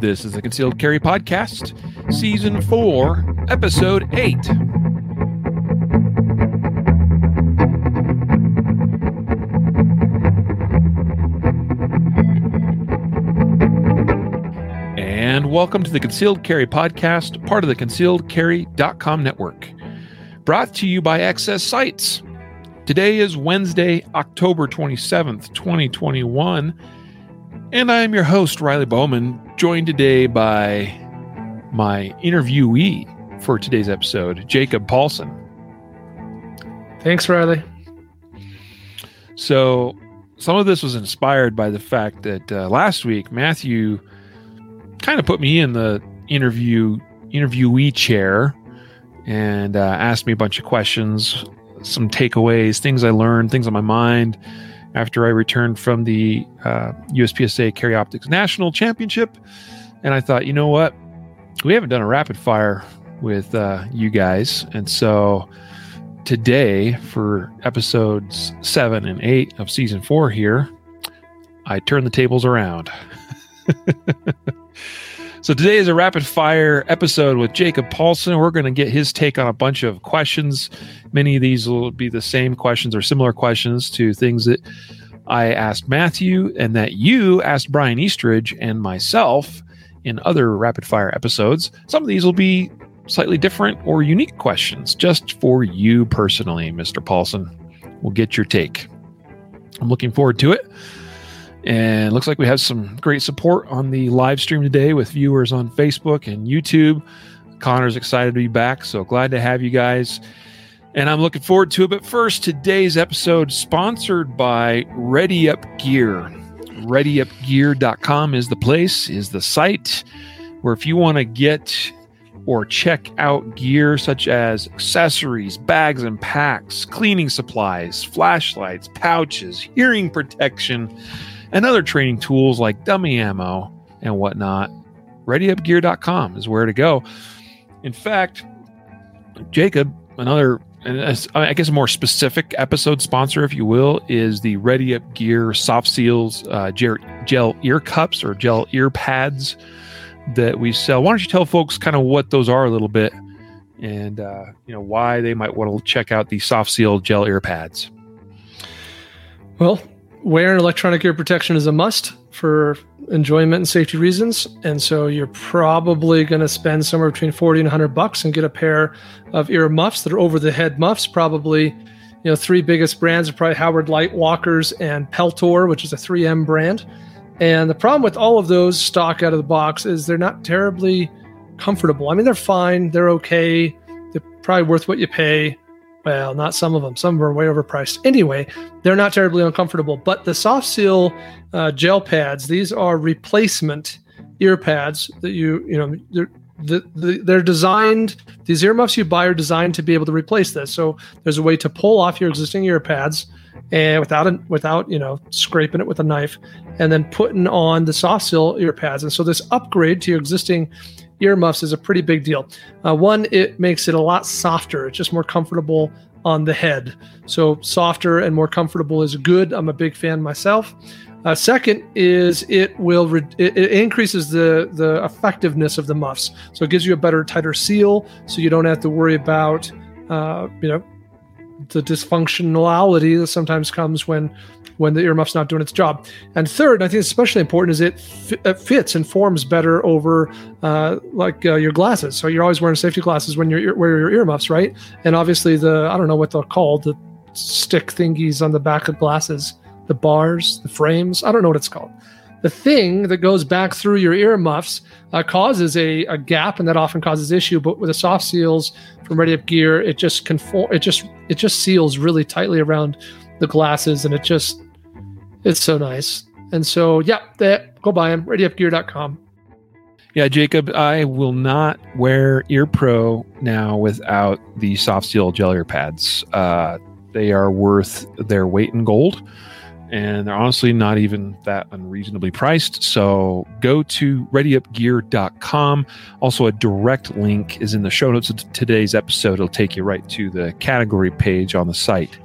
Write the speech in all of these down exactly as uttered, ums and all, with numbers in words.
This is the Concealed Carry Podcast, Season four, Episode eight. And welcome to the Concealed Carry Podcast, part of the concealed carry dot com network. Brought to you by Access Sites. Today is Wednesday, October twenty-seventh, twenty twenty-one. And I'm your host, Riley Bowman, joined today by my interviewee for today's episode, Jacob Paulson. Thanks, Riley. So some of this was inspired by the fact that uh, last week, Matthew kind of put me in the interview interviewee chair and uh, asked me a bunch of questions, some takeaways, things I learned, things on my mind, after I returned from the uh, U S P S A Carry Optics National Championship. And I thought, you know what? We haven't done a rapid fire with uh, you guys. And so today, for episodes seven and eight of season four here, I turn the tables around. So today is a rapid fire episode with Jacob Paulson. We're going to get his take on a bunch of questions. Many of these will be the same questions or similar questions to things that I asked Matthew and that you asked Brian Eastridge and myself in other rapid fire episodes. Some of these will be slightly different or unique questions just for you personally, Mister Paulson. We'll get your take. I'm looking forward to it. And it looks like we have some great support on the live stream today with viewers on Facebook and YouTube. Connor's excited to be back, so glad to have you guys. And I'm looking forward to it. But first, today's episode sponsored by Ready Up Gear. ready up gear dot com is the place, is the site where if you want to get or check out gear such as accessories, bags and packs, cleaning supplies, flashlights, pouches, hearing protection, and other training tools like dummy ammo and whatnot, ready up gear dot com is where to go. In fact, Jacob, another, I guess a more specific episode sponsor, if you will, is the Ready Up Gear Soft Seals uh, gel ear cups or gel ear pads that we sell. Why don't you tell folks kind of what those are a little bit and uh, you know, why they might want to check out the Soft Seal gel ear pads? Well, wear and electronic ear protection is a must for enjoyment and safety reasons. And so you're probably going to spend somewhere between forty and a hundred bucks and get a pair of ear muffs that are over the head muffs. Probably, you know, three biggest brands are probably Howard Leight, Walker's, and Peltor, which is a three M brand. And the problem with all of those stock out of the box is they're not terribly comfortable. I mean, they're fine. They're okay. They're probably worth what you pay. Well, not some of them. Some of them are way overpriced. Anyway, they're not terribly uncomfortable. But the Soft Seal uh, gel pads, these are replacement ear pads that you, you know, they're, the, they're designed, these earmuffs you buy are designed to be able to replace this. So there's a way to pull off your existing ear pads and without, a, without, you know, scraping it with a knife and then putting on the Soft Seal ear pads. And so this upgrade to your existing earmuffs is a pretty big deal. Uh, one, it makes it a lot softer. It's just more comfortable on the head. So softer and more comfortable is good. I'm a big fan myself. Uh, second is it will re- it, it increases the, the effectiveness of the muffs. So it gives you a better, tighter seal, so you don't have to worry about uh, you know the dysfunctionality that sometimes comes when when the earmuff's not doing its job. And third, I think it's especially important, is it, f- it fits and forms better over uh, like uh, your glasses. So you're always wearing safety glasses when you're wearing your earmuffs, right? And obviously the, I don't know what they're called, the stick thingies on the back of glasses, the bars, the frames, I don't know what it's called. The thing that goes back through your earmuffs uh, causes a, a gap, and that often causes issue. But with the Soft Seals from Ready Up Gear, it just conform, it just it just seals really tightly around the glasses, and it just, it's so nice. And so, yeah, that, go buy them, ready up gear dot com. Yeah, Jacob, I will not wear Ear Pro now without the Soft Seal gel ear pads. Uh, they are worth their weight in gold, and they're honestly not even that unreasonably priced. So go to ready up gear dot com. Also, a direct link is in the show notes of today's episode. It'll take you right to the category page on the site.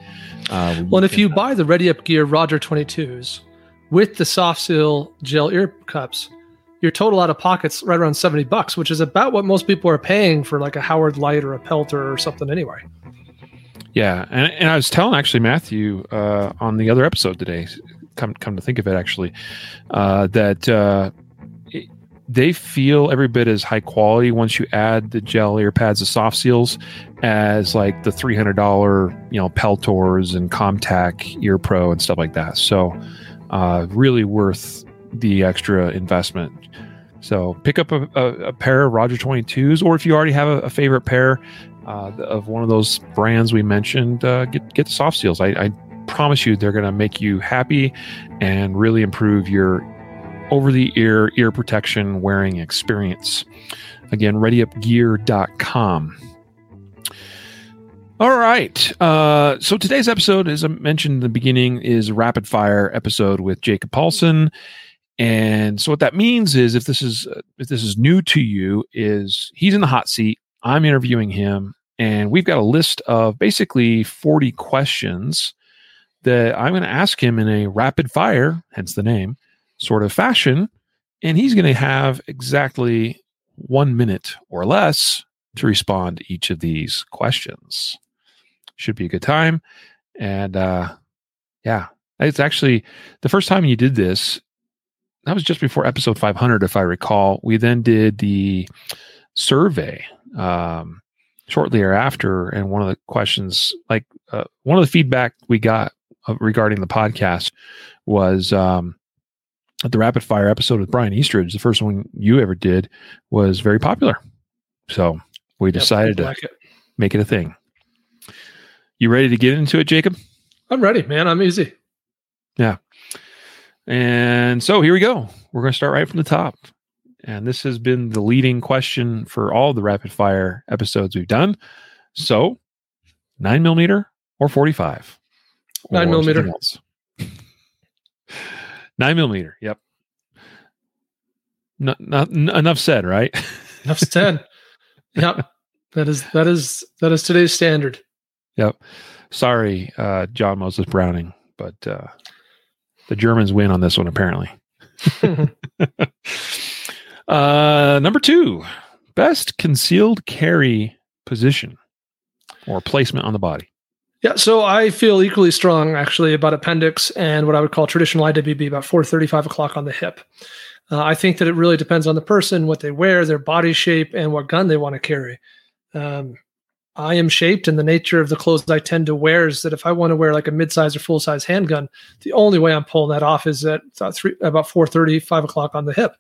Uh, well, and if you buy the Ready Up Gear Roger twenty-twos with the Soft Seal gel ear cups, your total out of pocket's right around seventy bucks, which is about what most people are paying for like a Howard Leight or a Peltor or something anyway. Yeah. And, and I was telling actually Matthew uh, on the other episode today, come come to think of it actually, uh, that uh, it, they feel every bit as high quality once you add the gel ear pads, the soft seals, as like the three hundred dollars, you know, Peltors and Comtac Ear Pro and stuff like that. So uh, really worth the extra investment. So pick up a, a, a pair of Roger twenty-twos, or if you already have a, a favorite pair uh, of one of those brands we mentioned, uh, get get the soft seals. I, I promise you they're going to make you happy and really improve your over-the-ear ear protection wearing experience. Again, ready up gear dot com. All right. Uh, so today's episode, as I mentioned in the beginning, is a rapid fire episode with Jacob Paulson. And so what that means is, if this is if this is new to you, is he's in the hot seat. I'm interviewing him, and we've got a list of basically forty questions that I'm going to ask him in a rapid fire, hence the name, sort of fashion. And he's going to have exactly one minute or less to respond to each of these questions. Should be a good time. And uh, yeah, it's actually the first time you did this. That was just before episode five hundred, if I recall. We then did the survey um, shortly thereafter, and one of the questions, like uh, one of the feedback we got uh, regarding the podcast was um, at the rapid fire episode with Brian Eastridge. The first one you ever did was very popular, so we decided yep, I like to it. Make it a thing. You ready to get into it, Jacob? I'm ready, man. I'm easy. Yeah. And so here we go. We're going to start right from the top. And this has been the leading question for all the rapid fire episodes we've done. So nine millimeter or forty-five? Nine millimeter. Nine millimeter. Yep. Not, not, n- enough said, right? Enough said. Yep. That is, that is, that is today's standard. Yep. Sorry, uh, John Moses Browning, but, uh, the Germans win on this one, apparently. uh, number two, best concealed carry position or placement on the body. Yeah, so I feel equally strong, actually, about appendix and what I would call traditional I W B, about four thirty-five o'clock on the hip. Uh, I think that it really depends on the person, what they wear, their body shape, and what gun they want to carry. Um, I am shaped, and the nature of the clothes I tend to wear is that if I want to wear like a mid-size or full-size handgun, the only way I'm pulling that off is at three, about four thirty, five o'clock on the hip.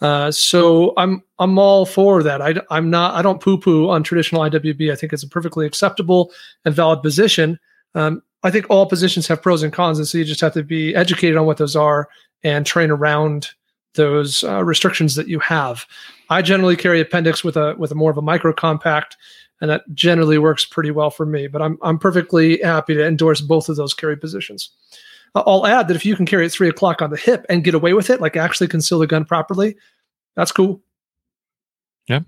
Uh, so I'm I'm all for that. I, I'm not. I don't poo-poo on traditional I W B. I think it's a perfectly acceptable and valid position. Um, I think all positions have pros and cons, and so you just have to be educated on what those are and train around those uh, restrictions that you have. I generally carry appendix with a with a more of a micro compact. And that generally works pretty well for me, but I'm I'm perfectly happy to endorse both of those carry positions. I'll add that if you can carry at three o'clock on the hip and get away with it, like actually conceal the gun properly, that's cool. Yeah.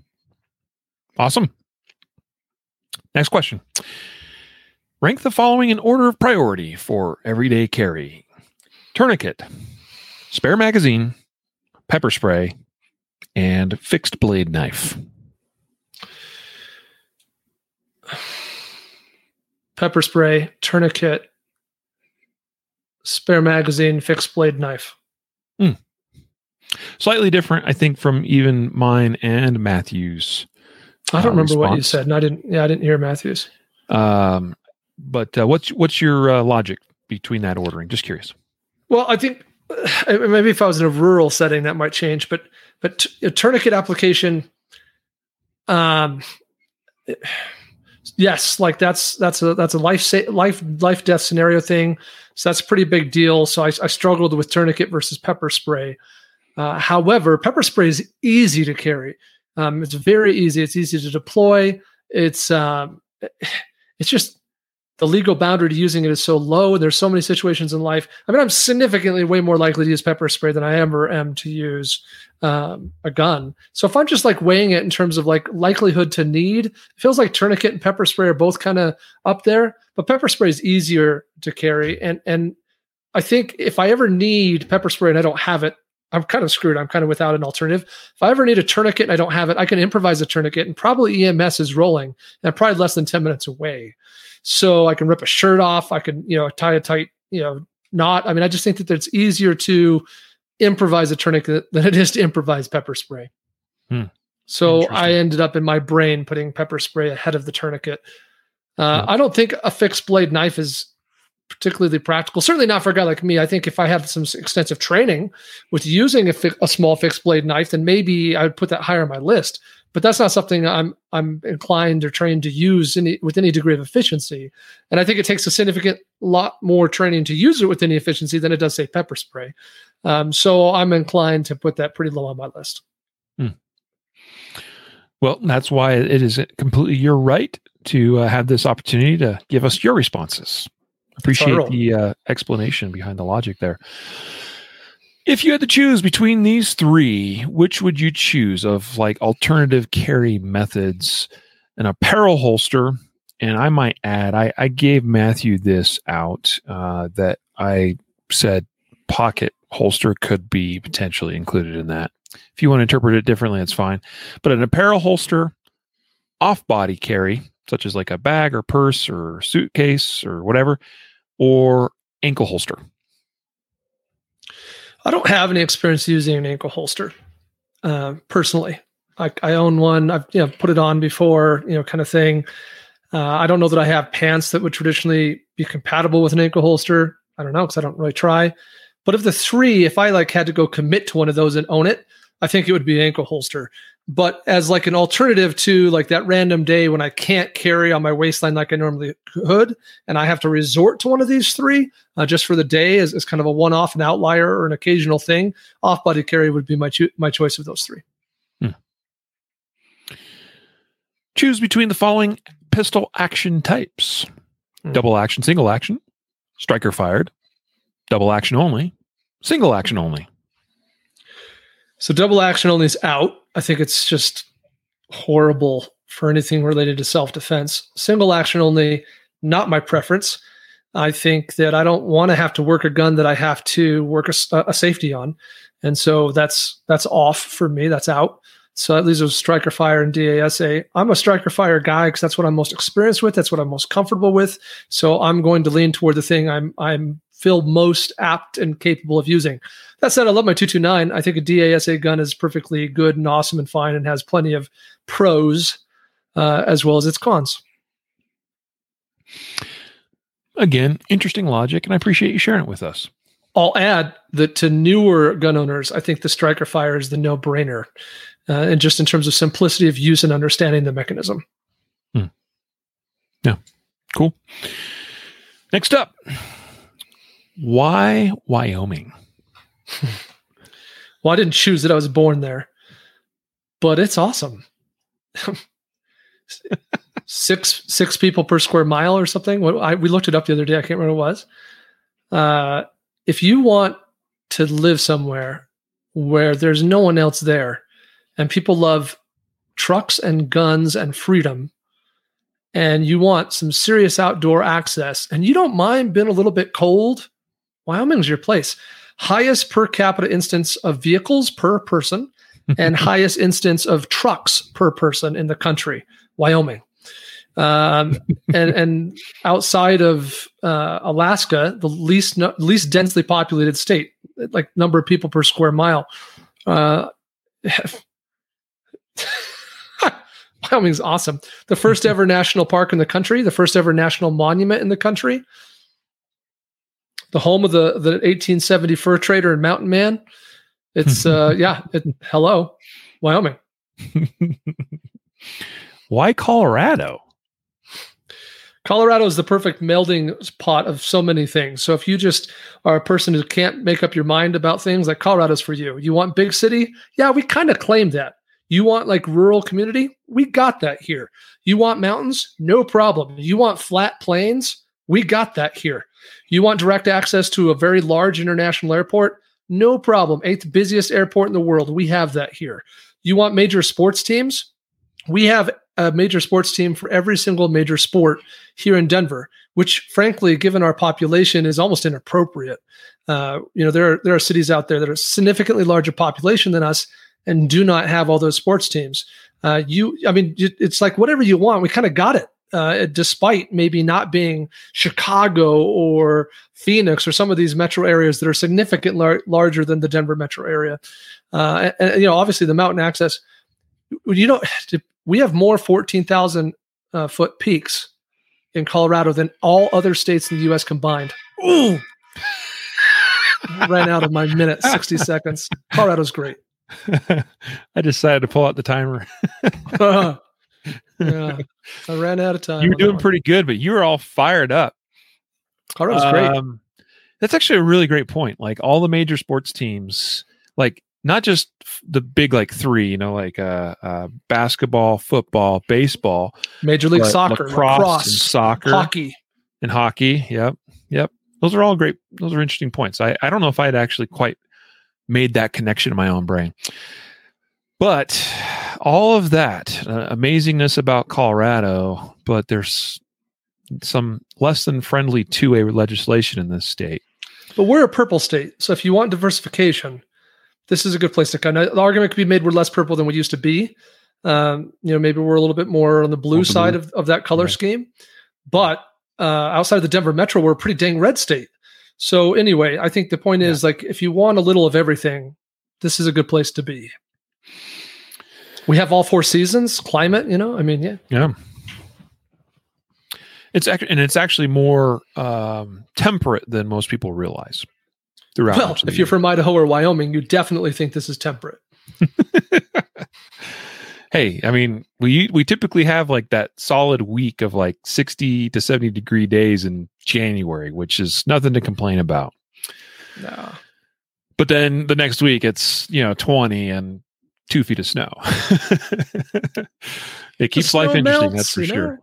Awesome. Next question. Rank the following in order of priority for everyday carry: tourniquet, spare magazine, pepper spray, and fixed blade knife. Pepper spray, tourniquet, spare magazine, fixed blade knife. Mm. Slightly different, I think, from even mine and Matthew's. I don't uh, remember response. What you said, and I didn't. Yeah, I didn't hear Matthew's. Um, but uh, what's what's your uh, logic between that ordering? Just curious. Well, I think uh, maybe if I was in a rural setting, that might change. But but t- a tourniquet application. Um. It, Yes, like that's that's a that's a life sa- life life death scenario thing, so that's a pretty big deal. So I, I struggled with tourniquet versus pepper spray. Uh, however, pepper spray is easy to carry. Um, it's very easy. It's easy to deploy. It's um, it's just the legal boundary to using it is so low. There's so many situations in life. I mean, I'm significantly way more likely to use pepper spray than I ever am to use um, a gun. So if I'm just like weighing it in terms of like likelihood to need, it feels like tourniquet and pepper spray are both kind of up there, but pepper spray is easier to carry. And, and I think if I ever need pepper spray and I don't have it, I'm kind of screwed. I'm kind of without an alternative. If I ever need a tourniquet and I don't have it, I can improvise a tourniquet, and probably E M S is rolling and I'm probably less than ten minutes away. So I can rip a shirt off. I can, you know, tie a tight, you know, knot. I mean, I just think that it's easier to improvise a tourniquet than it is to improvise pepper spray. Hmm. So I ended up in my brain putting pepper spray ahead of the tourniquet. Uh, hmm. I don't think a fixed blade knife is particularly practical, certainly not for a guy like me. I think if I had some extensive training with using a, fi- a small fixed blade knife, then maybe I would put that higher on my list, but that's not something I'm, I'm inclined or trained to use any, with any degree of efficiency. And I think it takes a significant lot more training to use it with any efficiency than it does say pepper spray. Um, so I'm inclined to put that pretty low on my list. Hmm. Well, that's why it is completely your right to uh, have this opportunity to give us your responses. Appreciate the uh, explanation behind the logic there. If you had to choose between these three, which would you choose of like alternative carry methods? An apparel holster, and I might add, I, I gave Matthew this out uh, that I said pocket holster could be potentially included in that. If you want to interpret it differently, it's fine. But an apparel holster, off-body carry, such as like a bag or purse or suitcase or whatever, or ankle holster. I don't have any experience using an ankle holster uh, personally. I, I own one. I've you know, put it on before, you know, kind of thing. Uh, I don't know that I have pants that would traditionally be compatible with an ankle holster. I don't know because I don't really try. But of the three, if I like had to go commit to one of those and own it, I think it would be an ankle holster. But as like an alternative to like that random day when I can't carry on my waistline like I normally could, and I have to resort to one of these three uh, just for the day as, as kind of a one-off, an outlier, or an occasional thing, off-body carry would be my cho- my choice of those three. Hmm. Choose between the following pistol action types. Hmm. Double action, single action, striker fired, double action only, single action only. So double action only is out. I think it's just horrible for anything related to self-defense. Single action only, not my preference. I think that I don't want to have to work a gun that I have to work a, a safety on. And so that's that's off for me. That's out. So that leaves us striker fire and D A S A. I'm a striker fire guy because that's what I'm most experienced with. That's what I'm most comfortable with. So I'm going to lean toward the thing I'm I'm feel most apt and capable of using. That said, I love my two twenty-nine. I think a D A S A gun is perfectly good and awesome and fine and has plenty of pros uh, as well as its cons. Again, interesting logic, and I appreciate you sharing it with us. I'll add that to newer gun owners, I think the striker fire is the no-brainer, uh, and just in terms of simplicity of use and understanding the mechanism. Hmm. Yeah, cool. Next up. Why Wyoming? Well, I didn't choose it. I was born there, but it's awesome. six six people per square mile or something. What I, we looked it up the other day. I can't remember what it was. Uh, if you want to live somewhere where there's no one else there, and people love trucks and guns and freedom, and you want some serious outdoor access, and you don't mind being a little bit cold, Wyoming's your place. Highest per capita instance of vehicles per person and highest instance of trucks per person in the country, Wyoming. Um, and, and outside of uh, Alaska, the least no, least densely populated state, like number of people per square mile. Uh, Wyoming's awesome. The first ever national park in the country, the first ever national monument in the country, the home of the, the eighteen seventy fur trader and mountain man. It's, uh, yeah, it, hello, Wyoming. Why Colorado? Colorado is the perfect melding pot of so many things. So if you just are a person who can't make up your mind about things, like Colorado's for you. You want big city? Yeah, we kind of claim that. You want like rural community? We got that here. You want mountains? No problem. You want flat plains? We got that here. You want direct access to a very large international airport? No problem. Eighth busiest airport in the world. We have that here. You want major sports teams? We have a major sports team for every single major sport here in Denver, which frankly, given our population, is almost inappropriate. Uh, you know, there are, there are cities out there that are significantly larger population than us and do not have all those sports teams. Uh, you, I mean, it's like whatever you want, we kind of got it. Uh, despite maybe not being Chicago or Phoenix or some of these metro areas that are significantly lar- larger than the Denver metro area. Uh, and, and, you know, obviously the mountain access, you know, we have more fourteen thousand uh, foot peaks in Colorado than all other states in the U S combined. Ooh, ran out of my minute, sixty seconds. Colorado's great. I decided to pull out the timer. uh-huh. Yeah, I ran out of time. You were doing pretty good, but you were all fired up. Colorado's um, great. That's actually a really great point. Like all the major sports teams, like not just the big, like three, you know, like uh, uh, basketball, football, baseball, Major League Soccer, lacrosse, lacrosse and soccer, hockey, and hockey. Yep, yep. Those are all great. Those are interesting points. I, I don't know if I had actually quite made that connection in my own brain, but. All of that uh, amazingness about Colorado, but there's some less than friendly two A legislation in this state. But we're a purple state, so if you want diversification, this is a good place to go. Now, the argument could be made we're less purple than we used to be. Um, you know, maybe we're a little bit more on the blue Ultimately. side of, of that color right. scheme. But uh, outside of the Denver metro, we're a pretty dang red state. So anyway, I think the point yeah. is, like, if you want a little of everything, this is a good place to be. We have all four seasons, climate, you know, I mean, yeah. Yeah. It's act- and it's actually more um, temperate than most people realize throughout. Well, if you're from Idaho or Wyoming, you definitely think this is temperate. Hey, I mean, we we typically have like that solid week of like sixty to seventy degree days in January, which is nothing to complain about. No. But then the next week it's, you know, twenty and two feet of snow. It keeps life interesting, that's for sure.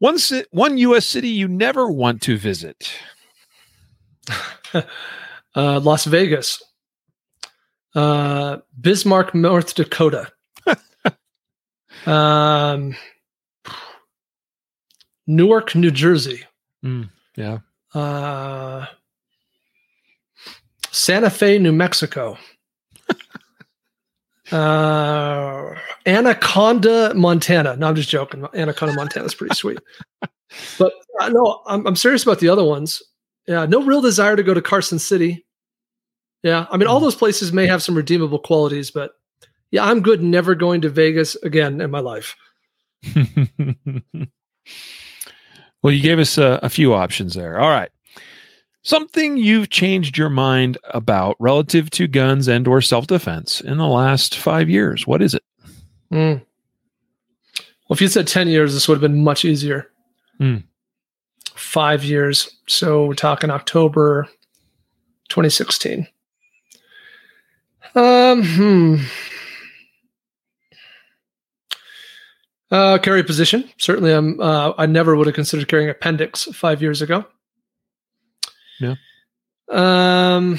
One si- one U S city you never want to visit. uh, Las Vegas. Uh, Bismarck, North Dakota. um, Newark, New Jersey. Mm, yeah. Uh, Santa Fe, New Mexico. Uh, Anaconda, Montana. No, I'm just joking. Anaconda, Montana is pretty sweet. But uh, no, I'm, I'm serious about the other ones. Yeah, no real desire to go to Carson City. Yeah, I mean, all those places may have some redeemable qualities, but yeah, I'm good never going to Vegas again in my life. Well, you gave us a, a few options there. All right. Something you've changed your mind about relative to guns and or self-defense in the last five years. What is it? Mm. Well, if you said ten years, this would have been much easier. Mm. Five years. So we're talking October twenty sixteen. Um, hmm. Uh, carry position. Certainly I'm, uh, I never would have considered carrying appendix five years ago. Yeah. Um,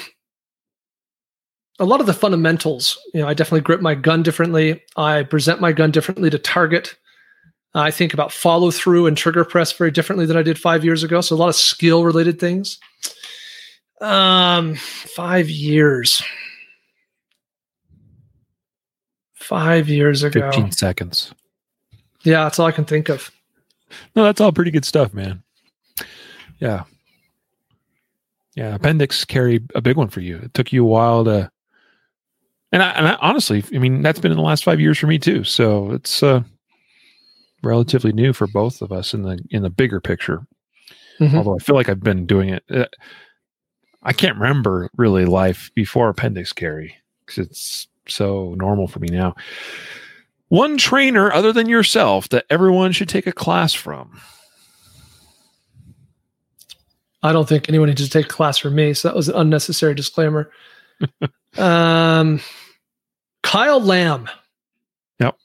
a lot of the fundamentals, you know, I definitely grip my gun differently. I present my gun differently to target. I think about follow through and trigger press very differently than I did five years ago. So a lot of skill related things. Um, five years, five years ago, fifteen seconds. Yeah. That's all I can think of. No, that's all pretty good stuff, man. Yeah. Yeah, appendix carry a big one for you. It took you a while to, and I, and I honestly, I mean, that's been in the last five years for me too. So it's uh, relatively new for both of us in the in the bigger picture. Mm-hmm. Although I feel like I've been doing it, uh, I can't remember really life before appendix carry because it's so normal for me now. One trainer other than yourself that everyone should take a class from. I don't think anyone needs to take a class from me, so that was an unnecessary disclaimer. um, Kyle Lamb. Yep.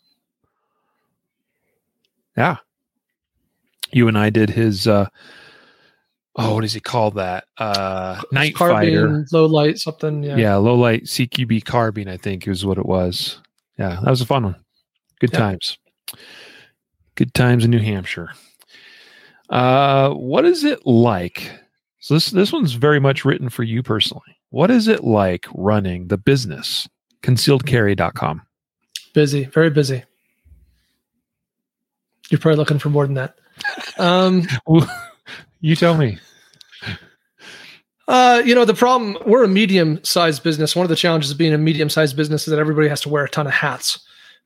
Yeah. You and I did his, uh, oh, what does he call that? Uh, night carbine, fighter. Low light, something. Yeah. yeah, low light C Q B carbine, I think is what it was. Yeah, that was a fun one. Good yeah. times. Good times in New Hampshire. Uh, what is it like? So this this one's very much written for you personally. What is it like running the business, concealed carry dot com? Busy, very busy. You're probably looking for more than that. Um, you tell me. Uh, you know, the problem, we're a medium-sized business. One of the challenges of being a medium-sized business is that everybody has to wear a ton of hats.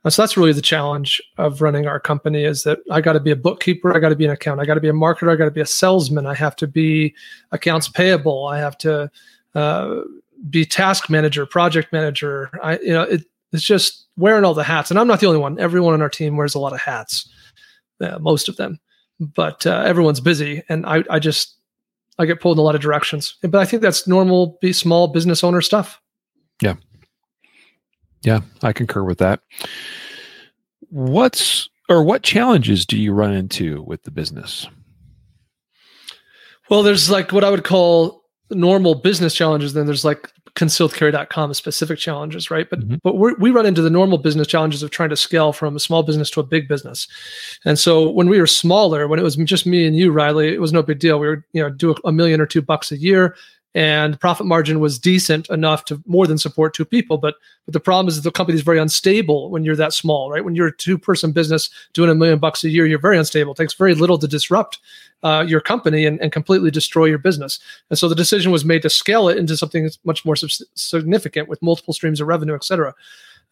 And so that's really the challenge of running our company, is that I got to be a bookkeeper, I got to be an accountant, I got to be a marketer, I got to be a salesman, I have to be accounts payable, I have to uh, be task manager, project manager. I, you know, it, it's just wearing all the hats. And I'm not the only one. Everyone on our team wears a lot of hats, uh, most of them. But uh, everyone's busy, and I, I just I get pulled in a lot of directions. But I think that's normal, be small business owner stuff. Yeah. Yeah, I concur with that. What's or what challenges do you run into with the business? Well, there's like what I would call normal business challenges. Then there's like concealed carry dot com specific challenges, right? But mm-hmm. but we're, we run into the normal business challenges of trying to scale from a small business to a big business. And so when we were smaller, when it was just me and you, Riley, it was no big deal. We were, you know, do a million or two bucks a year. And profit margin was decent enough to more than support two people. But, but the problem is that the company is very unstable when you're that small, right? When you're a two-person business doing a million bucks a year, you're very unstable. It takes very little to disrupt uh, your company and, and completely destroy your business. And so the decision was made to scale it into something that's much more sub- significant with multiple streams of revenue, et cetera.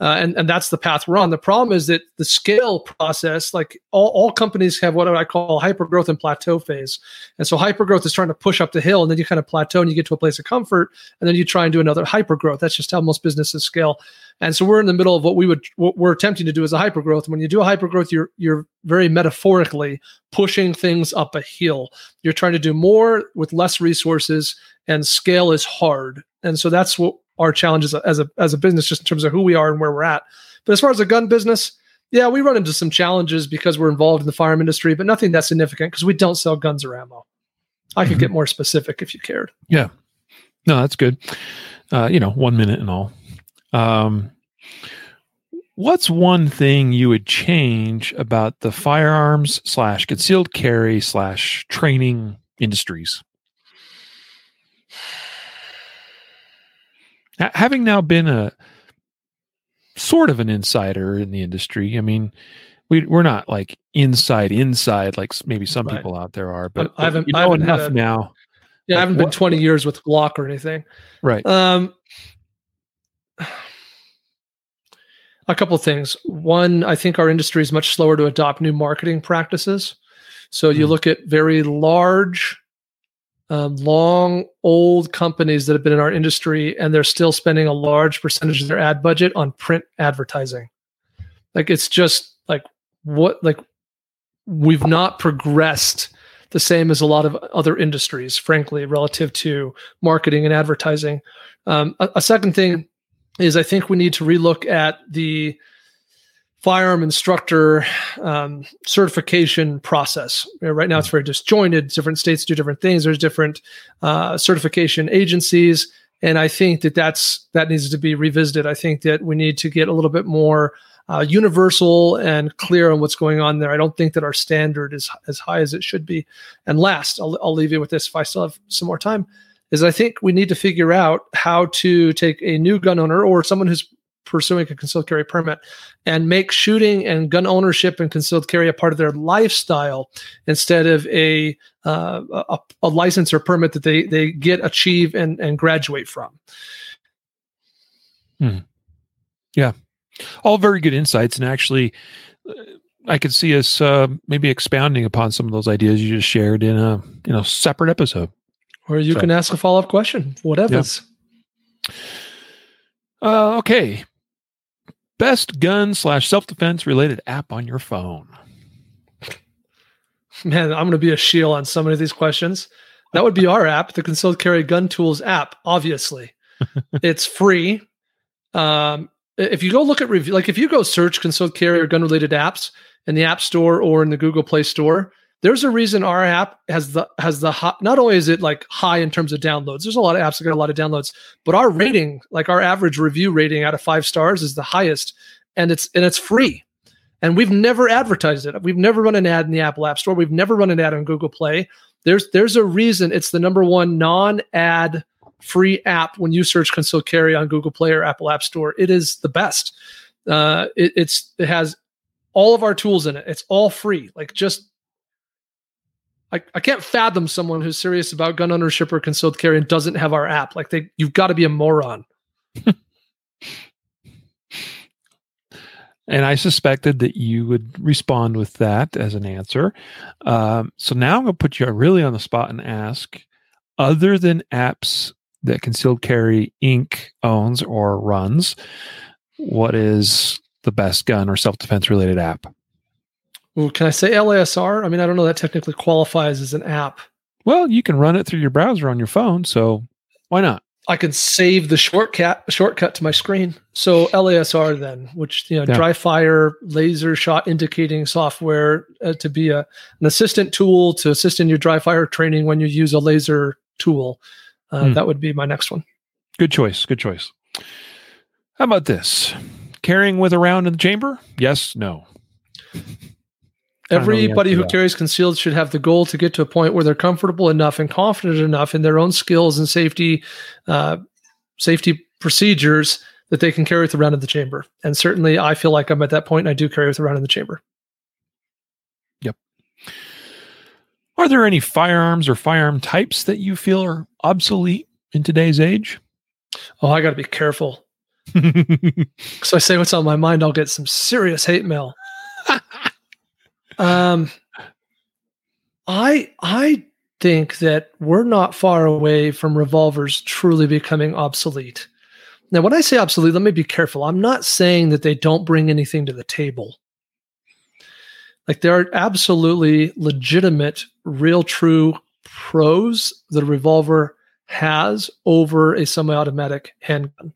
Uh, and, and that's the path we're on. The problem is that the scale process, like all, all companies have what I call hypergrowth and plateau phase. And so hypergrowth is trying to push up the hill, and then you kind of plateau and you get to a place of comfort, and then you try and do another hypergrowth. That's just how most businesses scale. And so we're in the middle of what we would, what we're attempting to do is a hypergrowth. And when you do a hypergrowth, you're, you're very metaphorically pushing things up a hill. You're trying to do more with less resources, and scale is hard. And so that's what our challenges as a as a business, just in terms of who we are and where we're at. But as far as the gun business, yeah, we run into some challenges because we're involved in the firearm industry, but nothing that's significant because we don't sell guns or ammo. I could mm-hmm. get more specific if you cared. Yeah. No, that's good. Uh, you know, one minute and all. Um, what's one thing you would change about the firearms slash concealed carry slash training industries? Having now been a sort of an insider in the industry, I mean, we, we're not like inside, inside, like maybe some right. people out there are, but I haven't, but you know I haven't enough a, now. Yeah, like, I haven't what, been twenty years with Glock or anything. Right. Um, a couple of things. One, I think our industry is much slower to adopt new marketing practices. So you mm. look at very large Um, long, old companies that have been in our industry, and they're still spending a large percentage of their ad budget on print advertising. Like, it's just like what, like we've not progressed the same as a lot of other industries, frankly, relative to marketing and advertising. Um, a, a second thing is I think we need to relook at the firearm instructor um, certification process. You know, right now it's very disjointed. Different states do different things. There's different uh, certification agencies. And I think that that's, that needs to be revisited. I think that we need to get a little bit more uh, universal and clear on what's going on there. I don't think that our standard is as high as it should be. And last, I'll, I'll leave you with this if I still have some more time, is I think we need to figure out how to take a new gun owner or someone who's pursuing a concealed carry permit and make shooting and gun ownership and concealed carry a part of their lifestyle instead of a uh, a, a license or permit that they they get, achieve, and and graduate from. Hmm. Yeah, all very good insights, and actually, I could see us uh, maybe expounding upon some of those ideas you just shared in a you know separate episode, or you so. can ask a follow up question, whatever. Yeah. Uh, okay. Best gun slash self-defense related app on your phone. Man, I'm going to be a shield on so many of these questions. That would be our app, the Concealed Carry Gun Tools app, obviously. It's free. Um, if you go look at review, like if you go search Concealed Carry or gun-related apps in the App Store or in the Google Play Store, there's a reason our app has the has the high, not only is it like high in terms of downloads. There's a lot of apps that get a lot of downloads, but our rating, like our average review rating out of five stars, is the highest, and it's and it's free. And we've never advertised it. We've never run an ad in the Apple App Store. We've never run an ad on Google Play. There's there's a reason it's the number one non-ad free app when you search Concealed Carry on Google Play or Apple App Store. It is the best. Uh, it, it's it has all of our tools in it. It's all free. Like just, I, I can't fathom someone who's serious about gun ownership or Concealed Carry and doesn't have our app. Like they, you've got to be a moron. And I suspected that you would respond with that as an answer. Um, so now I'm going to put you really on the spot and ask, other than apps that Concealed Carry Incorporated owns or runs, what is the best gun or self-defense related app? Well, can I say L A S R? I mean, I don't know that technically qualifies as an app. Well, you can run it through your browser on your phone, so why not? I can save the shortcut shortcut to my screen. So L A S R then, which, you know, yeah. dry fire, laser shot indicating software uh, to be a, an assistant tool to assist in your dry fire training when you use a laser tool. Uh, mm. That would be my next one. Good choice. Good choice. How about this? Carrying with a round in the chamber? Yes, no. Everybody who carries concealed should have the goal to get to a point where they're comfortable enough and confident enough in their own skills and safety uh, safety procedures that they can carry with a round in the chamber. And certainly I feel like I'm at that point, and I do carry with a round in the chamber. Yep. Are there any firearms or firearm types that you feel are obsolete in today's age? Oh, I got to be careful. So I say what's on my mind, I'll get some serious hate mail. Um, I, I think that we're not far away from revolvers truly becoming obsolete. Now, when I say obsolete, let me be careful. I'm not saying that they don't bring anything to the table. Like there are absolutely legitimate, real, true pros that a revolver has over a semi-automatic handgun.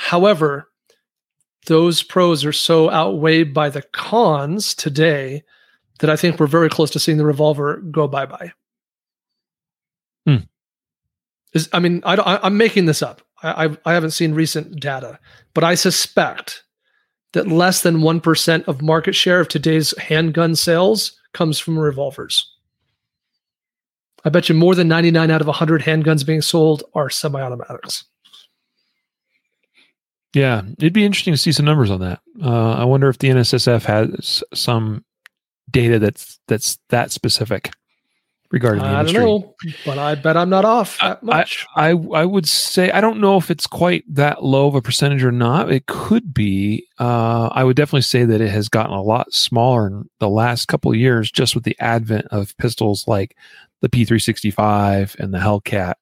However, those pros are so outweighed by the cons today that I think we're very close to seeing the revolver go bye-bye. Hmm. Is, I mean, I, I, I'm making this up. I, I, I haven't seen recent data, but I suspect that less than one percent of market share of today's handgun sales comes from revolvers. I bet you more than ninety-nine out of one hundred handguns being sold are semi-automatics. Yeah, it'd be interesting to see some numbers on that. Uh, I wonder if the N S S F has some data that's that's that specific regarding the industry. I don't know, but I bet I'm not off that much. I, I I would say I don't know if it's quite that low of a percentage or not. It could be. Uh, I would definitely say that it has gotten a lot smaller in the last couple of years, just with the advent of pistols like the P three sixty-five and the Hellcat.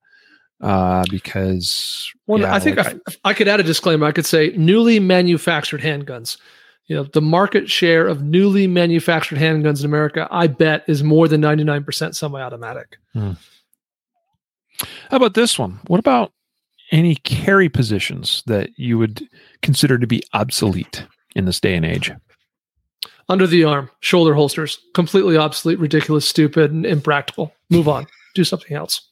Uh, because well, yeah, I think like, I, I could add a disclaimer. I could say newly manufactured handguns. You know, the market share of newly manufactured handguns in America, I bet, is more than ninety-nine percent semi-automatic. Hmm. How about this one? What about any carry positions that you would consider to be obsolete in this day and age? Under the arm, shoulder holsters, completely obsolete, ridiculous, stupid, and impractical. Move on. Do something else.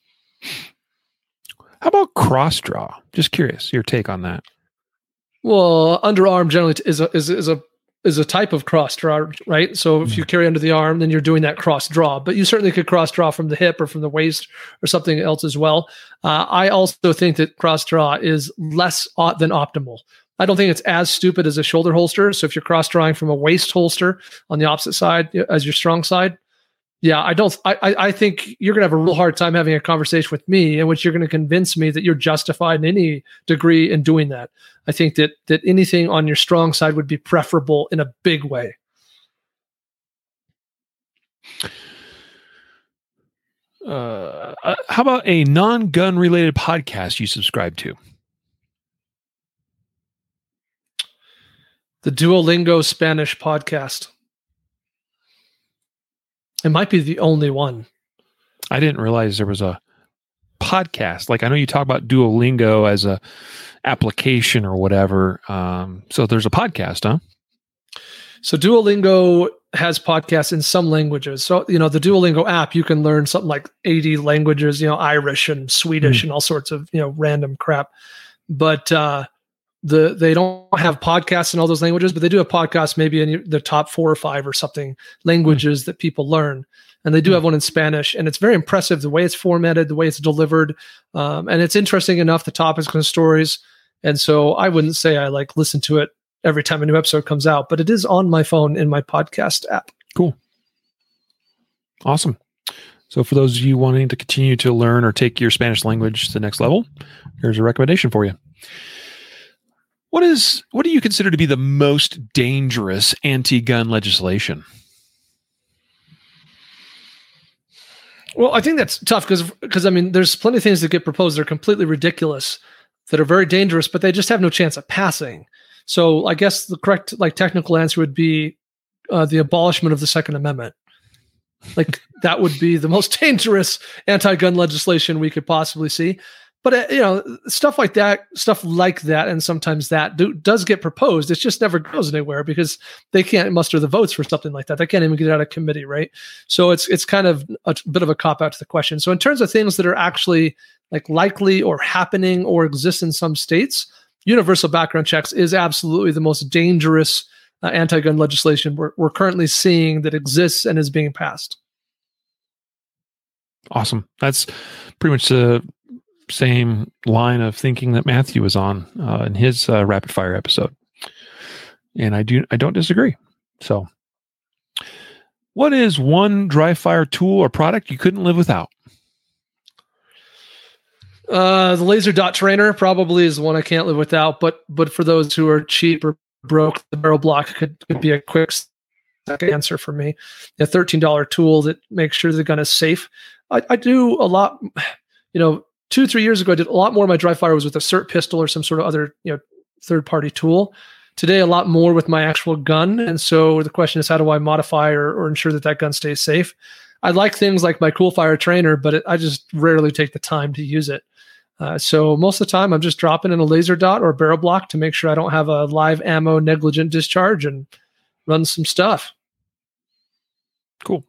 How about cross draw? Just curious, your take on that. Well, underarm generally is a is is a is a type of cross draw, right? So if mm. you carry under the arm, then you're doing that cross draw. But you certainly could cross draw from the hip or from the waist or something else as well. Uh, I also think that cross draw is less o- than optimal. I don't think it's as stupid as a shoulder holster. So if you're cross drawing from a waist holster on the opposite side as your strong side. Yeah, I don't. I, I think you're going to have a real hard time having a conversation with me in which you're going to convince me that you're justified in any degree in doing that. I think that that anything on your strong side would be preferable in a big way. Uh, how about a non-gun related podcast you subscribe to? The Duolingo Spanish podcast. It might be the only one. I didn't realize there was a podcast. Like I know you talk about Duolingo as a application or whatever. Um, so there's a podcast, huh? So Duolingo has podcasts in some languages. So, you know, the Duolingo app, you can learn something like eighty languages, you know, Irish and Swedish mm. and all sorts of, you know, random crap. But uh, the they don't have podcasts in all those languages, but they do have podcasts maybe in the top four or five or something languages mm-hmm. that people learn. And they do have one in Spanish, and it's very impressive the way it's formatted, the way it's delivered. Um, and it's interesting enough, the topics and stories. And so I wouldn't say I like listen to it every time a new episode comes out, but it is on my phone in my podcast app. Cool. Awesome. So for those of you wanting to continue to learn or take your Spanish language to the next level, here's a recommendation for you. What is, what do you consider to be the most dangerous anti-gun legislation? Well, I think that's tough because, because I mean, there's plenty of things that get proposed that are completely ridiculous, that are very dangerous, but they just have no chance of passing. So I guess the correct, like, technical answer would be uh, the abolishment of the Second Amendment. Like, that would be the most dangerous anti-gun legislation we could possibly see. But, uh, you know, stuff like that, stuff like that, and sometimes that do, does get proposed. It just never goes anywhere because they can't muster the votes for something like that. They can't even get it out of committee, right? So it's it's kind of a bit of a cop-out to the question. So in terms of things that are actually like likely or happening or exist in some states, universal background checks is absolutely the most dangerous uh, anti-gun legislation we're, we're currently seeing that exists and is being passed. Awesome. That's pretty much the same line of thinking that Matthew was on uh, in his uh, rapid fire episode, and I do I don't disagree. So, what is one dry fire tool or product you couldn't live without? Uh, the laser dot trainer probably is the one I can't live without. But but for those who are cheap or broke, the barrel block could, could be a quick answer for me. A thirteen dollars tool that makes sure the gun is safe. I, I do a lot, you know. Two, three years ago, I did a lot more of my dry fire was with a cert pistol or some sort of other, you know, third-party tool. Today, a lot more with my actual gun. And so the question is, how do I modify or, or ensure that that gun stays safe? I like things like my Cool Fire trainer, but it, I just rarely take the time to use it. Uh, so most of the time, I'm just dropping in a laser dot or a barrel block to make sure I don't have a live ammo negligent discharge and run some stuff. Cool.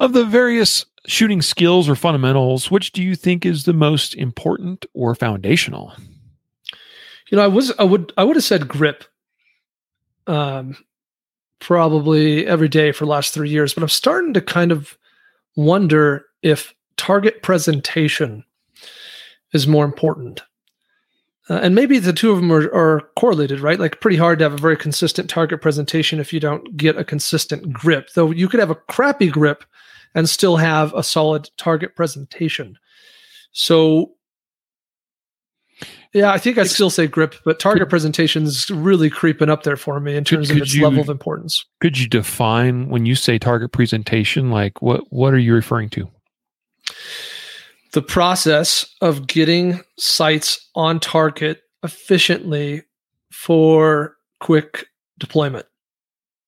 Of the various shooting skills or fundamentals, which do you think is the most important or foundational? You know, I was, I would, I would have said grip, um, probably every day for the last three years, but I'm starting to kind of wonder if target presentation is more important. Uh, and maybe the two of them are, are correlated, right? Like, pretty hard to have a very consistent target presentation if you don't get a consistent grip, though you could have a crappy grip and still have a solid target presentation. So, yeah, I think I'd still say grip, but target presentation's really creeping up there for me in terms could, could of its you, level of importance. Could you define, when you say target presentation, like what, what are you referring to? The process of getting sights on target efficiently for quick deployment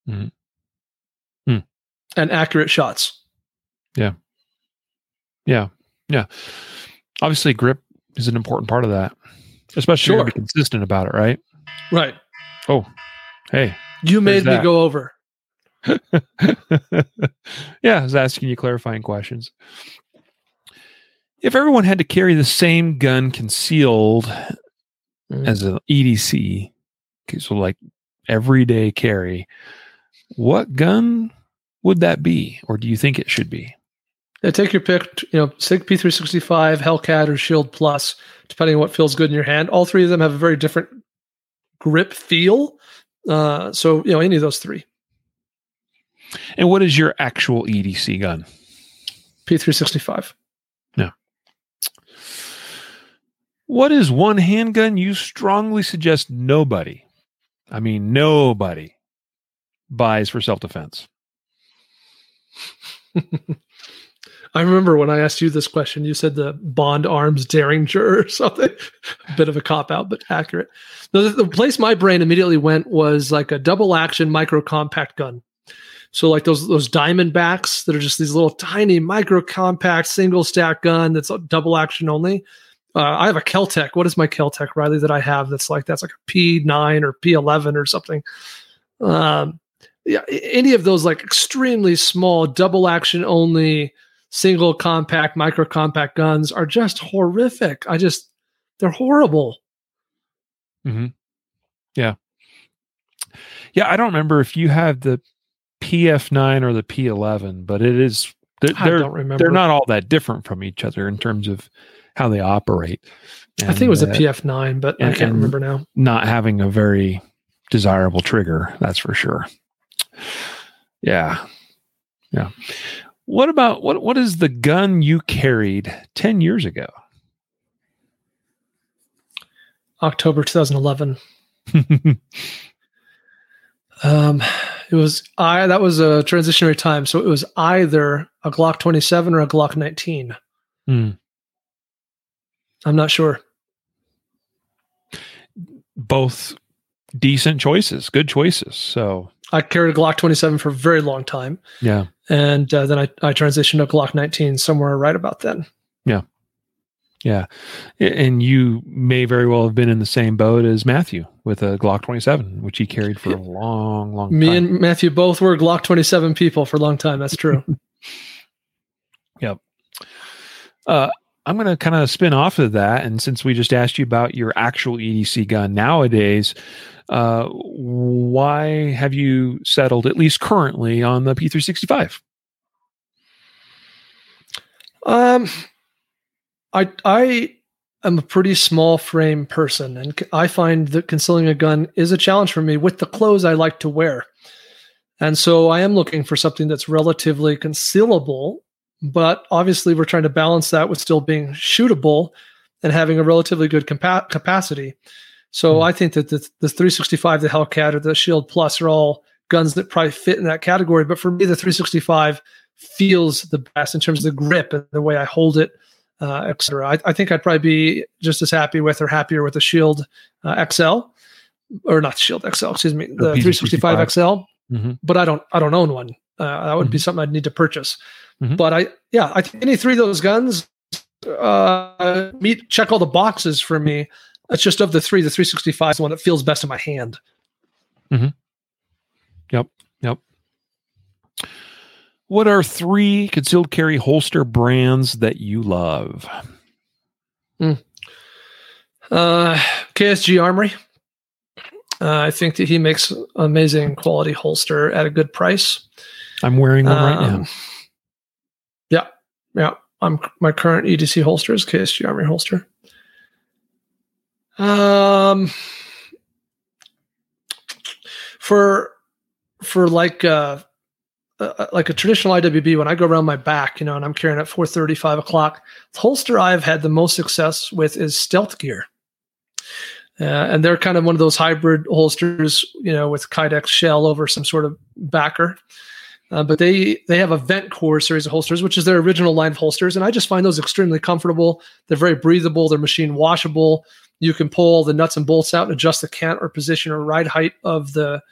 mm. Mm. and accurate shots. Yeah. Yeah. Yeah. Obviously, grip is an important part of that, especially sure. if you're consistent about it, right? Right. Oh, hey. You made me that. go over. Yeah. I was asking you clarifying questions. If everyone had to carry the same gun concealed mm. as an E D C, so like everyday carry, what gun would that be? Or do you think it should be? Yeah, take your pick, you know, SIG P three sixty-five, Hellcat, or Shield Plus, depending on what feels good in your hand. All three of them have a very different grip feel. Uh, so, you know, any of those three. And what is your actual E D C gun? P three sixty-five. No. What is one handgun you strongly suggest nobody, I mean, nobody buys for self-defense? I remember when I asked you this question, you said the Bond Arms Derringer or something. A bit of a cop-out, but accurate. The, the place my brain immediately went was like a double-action micro-compact gun. So like those those Diamondbacks that are just these little tiny micro-compact single-stack gun that's double-action only. Uh, I have a Kel-Tec. What is my Kel-Tec, Riley, that I have that's like that's like a P nine or P eleven or something? Um, yeah, any of those like extremely small double-action only single compact, micro compact guns are just horrific. I just, they're horrible. Mm-hmm. Yeah. Yeah. I don't remember if you have the P F nine or the P eleven, but it is, they're, I don't remember. They're not all that different from each other in terms of how they operate. And I think it was uh, a P F nine, but and, I can't remember now. Not having a very desirable trigger. That's for sure. Yeah. Yeah. What about, what, what is the gun you carried ten years ago? October twenty eleven. um, it was, I, that was a transitionary time. So it was either a Glock twenty-seven or a Glock nineteen. Mm. I'm not sure. Both decent choices, good choices. So I carried a Glock twenty-seven for a very long time. Yeah. And uh, then I, I transitioned to Glock nineteen somewhere right about then. Yeah. Yeah. And you may very well have been in the same boat as Matthew with a Glock twenty-seven, which he carried for a long, long time. Me and Matthew both were Glock twenty-seven people for a long time. That's true. Yep. Uh, I'm going to kind of spin off of that. And since we just asked you about your actual E D C gun nowadays, uh, why have you settled, at least currently, on the P three sixty-five? Um, I, I am a pretty small frame person, and I find that concealing a gun is a challenge for me with the clothes I like to wear. And so I am looking for something that's relatively concealable, but obviously we're trying to balance that with still being shootable and having a relatively good compa- capacity. So mm-hmm. I think that the, the three sixty-five, the Hellcat, or the Shield Plus are all guns that probably fit in that category. But for me, the three sixty-five feels the best in terms of the grip and the way I hold it, uh, et cetera. I, I think I'd probably be just as happy with or happier with the Shield uh, X L, or not Shield X L, excuse me, the P three sixty-five X L. Mm-hmm. But I don't, I don't own one. Uh, that would mm-hmm. be something I'd need to purchase. Mm-hmm. But I, yeah, I think any three of those guns uh, meet, check all the boxes for me. It's just of the three, the three sixty-five is the one that feels best in my hand. Mm-hmm. Yep. Yep. What are three concealed carry holster brands that you love? Mm. Uh, K S G Armory. Uh, I think that he makes amazing quality holster at a good price. I'm wearing one um, right now. Yeah, yeah. I'm my current E D C holster is K S G Armory holster. Um, for for like uh, uh like a traditional I W B, when I go around my back, you know, and I'm carrying at four thirty, five o'clock, the holster I've had the most success with is Stealth Gear. Uh, and they're kind of one of those hybrid holsters, you know, with Kydex shell over some sort of backer. Uh, but they they have a Vent Core series of holsters, which is their original line of holsters. And I just find those extremely comfortable. They're very breathable. They're machine washable. You can pull the nuts and bolts out and adjust the cant or position or ride height of the,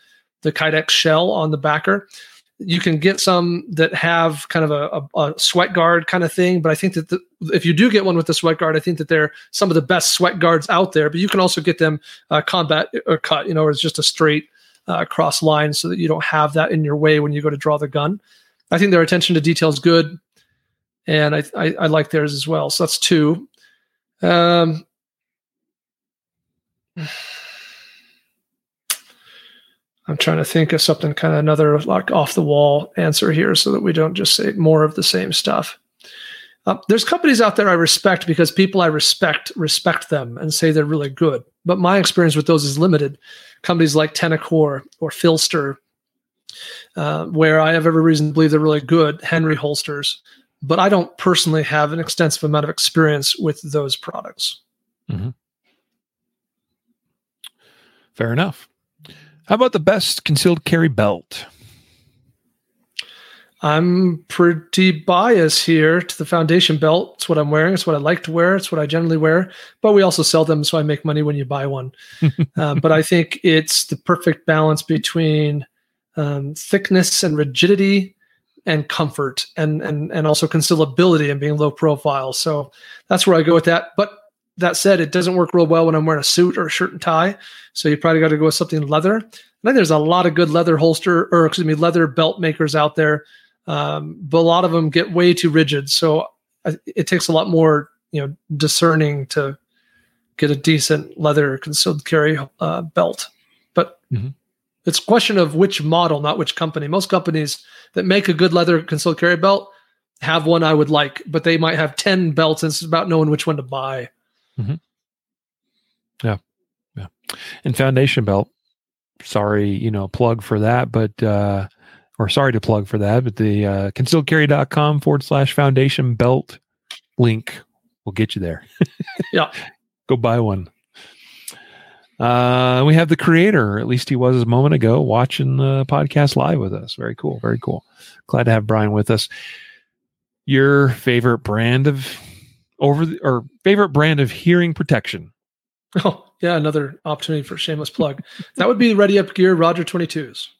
the Kydex shell on the backer. You can get some that have kind of a, a, a sweat guard kind of thing, but I think that the, if you do get one with the sweat guard, I think that they're some of the best sweat guards out there. But you can also get them uh, combat or cut, you know, or it's just a straight uh, cross line so that you don't have that in your way when you go to draw the gun. I think their attention to detail is good, and I, I, I like theirs as well. So that's two. Um, I'm trying to think of something kind of another like off the wall answer here so that we don't just say more of the same stuff. Uh, there's companies out there I respect because people I respect, respect them and say they're really good. But my experience with those is limited. Companies like Tenacor or Filster, uh, where I have every reason to believe they're really good, Henry holsters, but I don't personally have an extensive amount of experience with those products. Mm-hmm. Fair enough. How about the best concealed carry belt? I'm pretty biased here to the Foundation Belt. It's what I'm wearing. It's what I like to wear. It's what I generally wear. But we also sell them, so I make money when you buy one. uh, but I think it's the perfect balance between um, thickness and rigidity and comfort and, and, and also concealability and being low profile. So that's where I go with that. But that said, it doesn't work real well when I'm wearing a suit or a shirt and tie. So you probably got to go with something leather. I think there's a lot of good leather holster or excuse me, leather belt makers out there. Um, but a lot of them get way too rigid. So I, it takes a lot more, you know, discerning to, get a decent leather concealed carry uh, belt. But mm-hmm. it's a question of which model, not which company. Most companies that make a good leather concealed carry belt have one I would like, but they might have ten belts, and it's about knowing which one to buy. Mm-hmm. Yeah. Yeah. And Foundation Belt, sorry, you know, plug for that, but, uh, or sorry to plug for that, but the uh, concealed carry dot com forward slash foundation belt link will get you there. Yeah. Go buy one. Uh, we have the creator, at least he was a moment ago, watching the podcast live with us. Very cool. Very cool. Glad to have Brian with us. Your favorite brand of over the, or favorite brand of hearing protection. Oh yeah. Another opportunity for a shameless plug. That would be Ready Up Gear, Roger twenty-twos.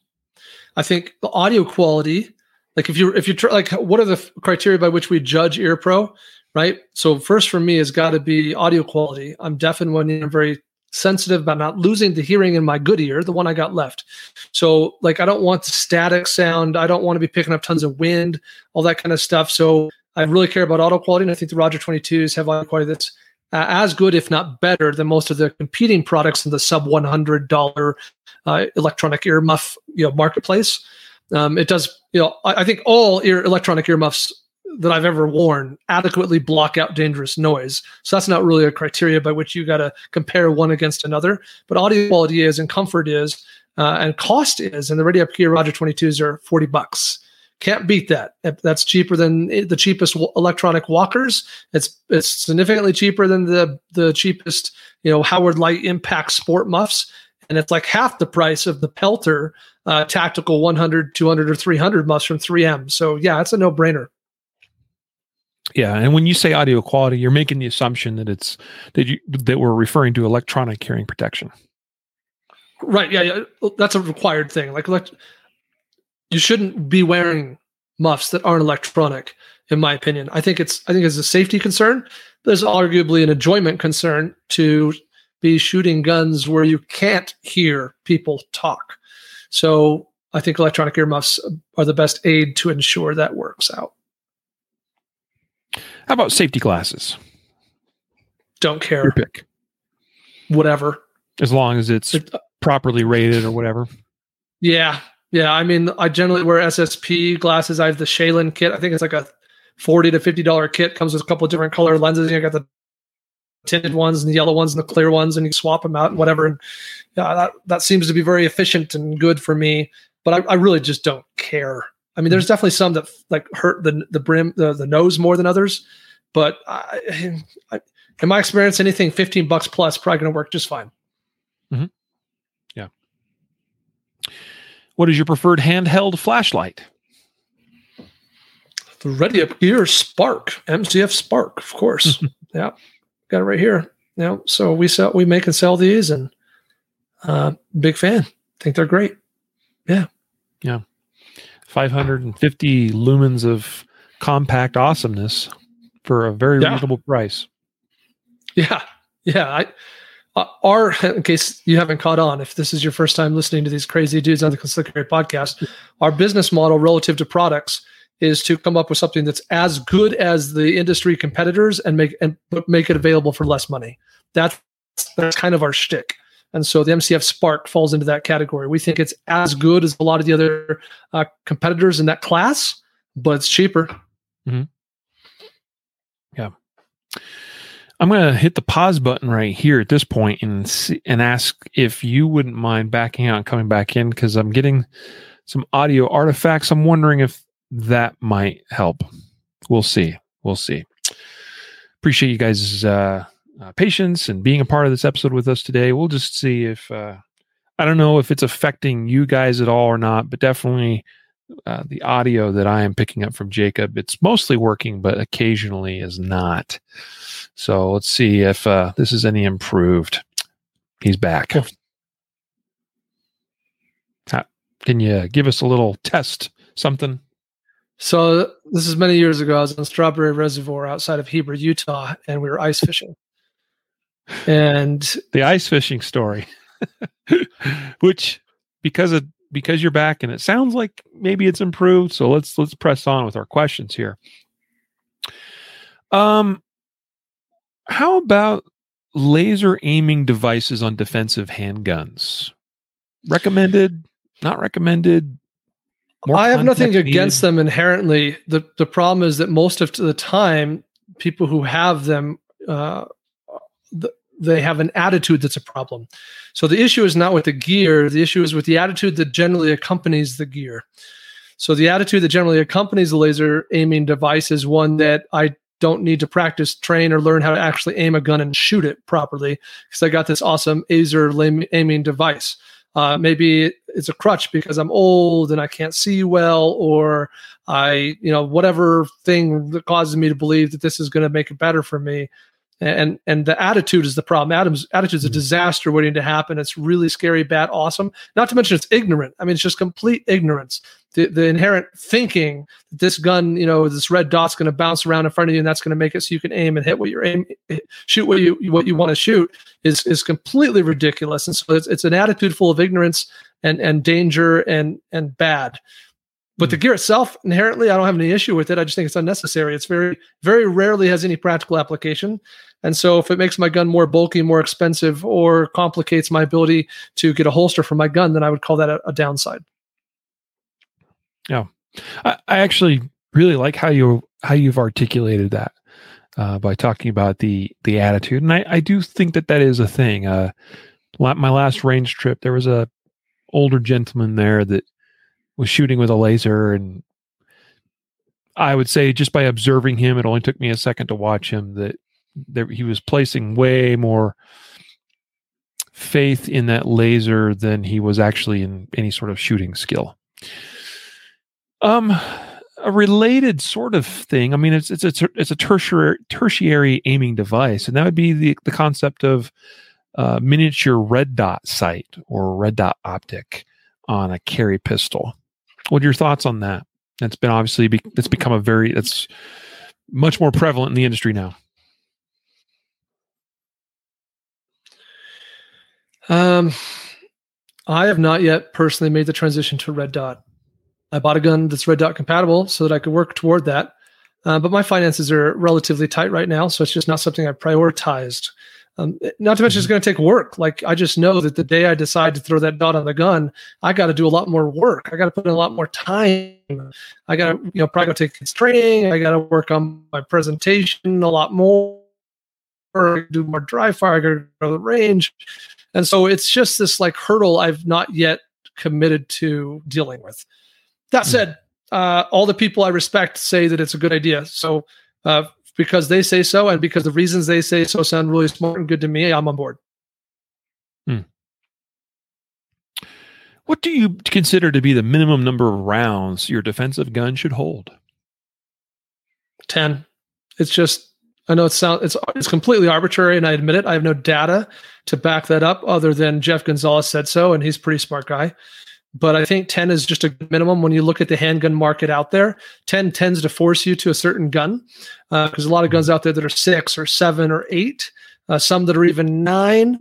I think the audio quality, like if you, if you try, like what are the f- criteria by which we judge EarPro, right? So first for me has got to be audio quality. I'm deaf in one ear. I'm very sensitive about not losing the hearing in my good ear, the one I got left. So like, I don't want the static sound. I don't want to be picking up tons of wind, all that kind of stuff. So I really care about audio quality. And I think the Roger twenty-twos have audio quality that's uh, as good, if not better than most of the competing products in the sub one hundred dollars uh, electronic earmuff, you know, marketplace. Um, it does, you know, I, I think all ear electronic earmuffs that I've ever worn adequately block out dangerous noise. So that's not really a criteria by which you got to compare one against another, but audio quality is, and comfort is, uh, and cost is, and the Ready Up Gear Roger twenty-twos are forty bucks. Can't beat that. That's cheaper than the cheapest electronic walkers. It's, it's significantly cheaper than the, the cheapest, you know, Howard Leight Impact Sport muffs. And it's like half the price of the Peltor uh, tactical one hundred, two hundred, or three hundred muffs from three M. So yeah, it's a no brainer. Yeah, and when you say audio quality, you're making the assumption that it's that you that we're referring to electronic hearing protection, right? Yeah, yeah. That's a required thing. Like, elect- you shouldn't be wearing muffs that aren't electronic, in my opinion. I think it's I think it's a safety concern. There's arguably an enjoyment concern to be shooting guns where you can't hear people talk. So I think electronic earmuffs are the best aid to ensure that works out. How about safety glasses? Don't care. Your pick. Whatever. As long as it's it, uh, properly rated or whatever. Yeah. Yeah. I mean, I generally wear S S P glasses. I have the Shaylin kit. I think it's like a forty to fifty dollars kit. Comes with a couple of different color lenses. You got the tinted ones and the yellow ones and the clear ones, and you swap them out and whatever. And yeah, that, that seems to be very efficient and good for me, but I, I really just don't care. I mean, there's definitely some that like hurt the the brim, the, the nose more than others, but I, I, in my experience, anything fifteen bucks plus probably going to work just fine. Mm-hmm. Yeah. What is your preferred handheld flashlight? The Ready Up Gear Spark, M C F Spark, of course. Yeah, got it right here. Yeah, so we sell, we make and sell these, and uh, big fan. Think they're great. Yeah. Yeah. five hundred fifty lumens of compact awesomeness for a very yeah. reasonable price. Yeah. Yeah. I, uh, our, in case you haven't caught on, if this is your first time listening to these crazy dudes on the Concealed Carry podcast, our business model relative to products is to come up with something that's as good as the industry competitors and make, and make it available for less money. That's, that's kind of our shtick. And so the M C F Spark falls into that category. We think it's as good as a lot of the other uh, competitors in that class, but it's cheaper. Mm-hmm. Yeah. I'm going to hit the pause button right here at this point and see, and ask if you wouldn't mind backing out and coming back in, because I'm getting some audio artifacts. I'm wondering if that might help. We'll see. We'll see. Appreciate you guys' uh Uh, patience and being a part of this episode with us today. We'll just see if uh, I don't know if it's affecting you guys at all or not, but definitely uh, the audio that I am picking up from Jacob, it's mostly working, but occasionally is not. So let's see if uh, this is any improved. He's back. Cool. How, can you give us a little test something? So this is many years ago. I was in Strawberry Reservoir outside of Heber, Utah, and we were ice fishing. And the ice fishing story, which because of, because you're back and it sounds like maybe it's improved. So let's, let's press on with our questions here. Um, how about laser aiming devices on defensive handguns. Recommended? Not recommended? More I have nothing needed. Against them inherently. The the problem is that most of the time, people who have them, uh, the, they have an attitude that's a problem. So the issue is not with the gear. The issue is with the attitude that generally accompanies the gear. So the attitude that generally accompanies the laser aiming device is one that I don't need to practice, train, or learn how to actually aim a gun and shoot it properly because I got this awesome laser aiming device. Uh, maybe it's a crutch because I'm old and I can't see well, or I, you know, whatever thing that causes me to believe that this is going to make it better for me. And and the attitude is the problem. Adam's attitude is a disaster waiting to happen. It's really scary, bad, awesome. Not to mention it's ignorant. I mean, it's just complete ignorance. The the inherent thinking that this gun, you know, this red dot's going to bounce around in front of you, and that's going to make it so you can aim and hit what you're aim, shoot what you what you want to shoot is is completely ridiculous. And so it's it's an attitude full of ignorance and and danger and and bad. But the gear itself, inherently, I don't have any issue with it. I just think it's unnecessary. It's very, very rarely has any practical application. And so if it makes my gun more bulky, more expensive, or complicates my ability to get a holster for my gun, then I would call that a, a downside. Yeah. I, I actually really like how, you, how you've articulated that uh, by talking about the the attitude. And I, I do think that that is a thing. Uh, my last range trip, there was a older gentleman there that was shooting with a laser, and I would say just by observing him, it only took me a second to watch him, that there, he was placing way more faith in that laser than he was actually in any sort of shooting skill. Um, a related sort of thing. I mean, it's it's a it's a tertiary tertiary aiming device, and that would be the the concept of uh, miniature red dot sight or red dot optic on a carry pistol. What are your thoughts on that? That's been obviously be, that's become a very that's much more prevalent in the industry now. Um, I have not yet personally made the transition to red dot. I bought a gun that's red dot compatible so that I could work toward that, uh, but my finances are relatively tight right now, so it's just not something I prioritized. Um, not to mention it's going to take work. Like, I just know that the day I decide to throw that dot on the gun, I got to do a lot more work. I got to put in a lot more time. I got to, you know, probably go take kids training. I got to work on my presentation a lot more, do more dry fire, I got to go to the range. And so it's just this like hurdle I've not yet committed to dealing with. That said, uh, all the people I respect say that it's a good idea. So, uh, because they say so, and because the reasons they say so sound really smart and good to me, I'm on board. Hmm. What do you consider to be the minimum number of rounds your defensive gun should hold? ten. It's just, I know it sound, it's it's completely arbitrary, and I admit it. I have no data to back that up other than Jeff Gonzalez said so, and he's a pretty smart guy. But I think ten is just a minimum. When you look at the handgun market out there, ten tends to force you to a certain gun. Uh, there's a lot of guns out there that are six or seven or eight, uh, some that are even nine.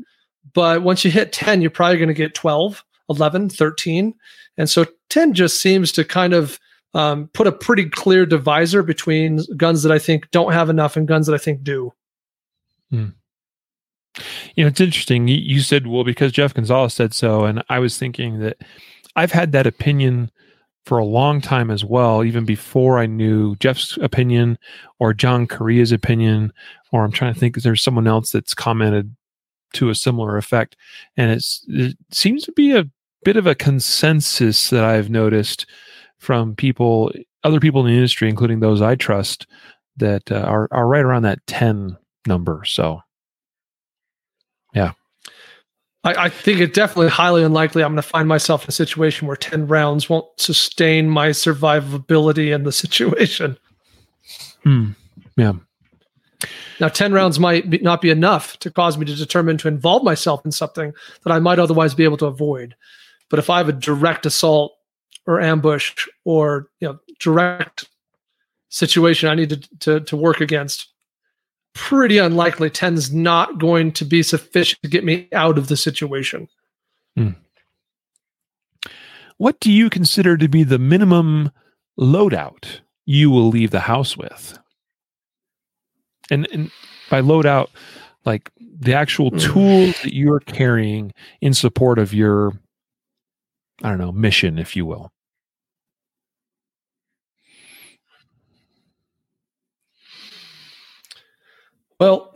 But once you hit ten, you're probably going to get twelve, eleven, thirteen. And so ten just seems to kind of um, put a pretty clear divisor between guns that I think don't have enough and guns that I think do. Hmm. You know, it's interesting. You, you said, well, because Jeff Gonzalez said so, and I was thinking that I've had that opinion for a long time as well, even before I knew Jeff's opinion or John Correa's opinion, or I'm trying to think if there's someone else that's commented to a similar effect. And it's, it seems to be a bit of a consensus that I've noticed from people, other people in the industry, including those I trust, that uh, are, are right around that ten number. So, yeah. I think it's definitely highly unlikely I'm going to find myself in a situation where ten rounds won't sustain my survivability in the situation. Hmm. Yeah. Now, ten rounds might be, not be enough to cause me to determine to involve myself in something that I might otherwise be able to avoid. But if I have a direct assault or ambush or, you know, direct situation I need to, to, to work against, pretty unlikely ten's not going to be sufficient to get me out of the situation. Hmm. What do you consider to be the minimum loadout you will leave the house with? And, and by loadout, like the actual tools that you're carrying in support of your, I don't know, mission, if you will. Well,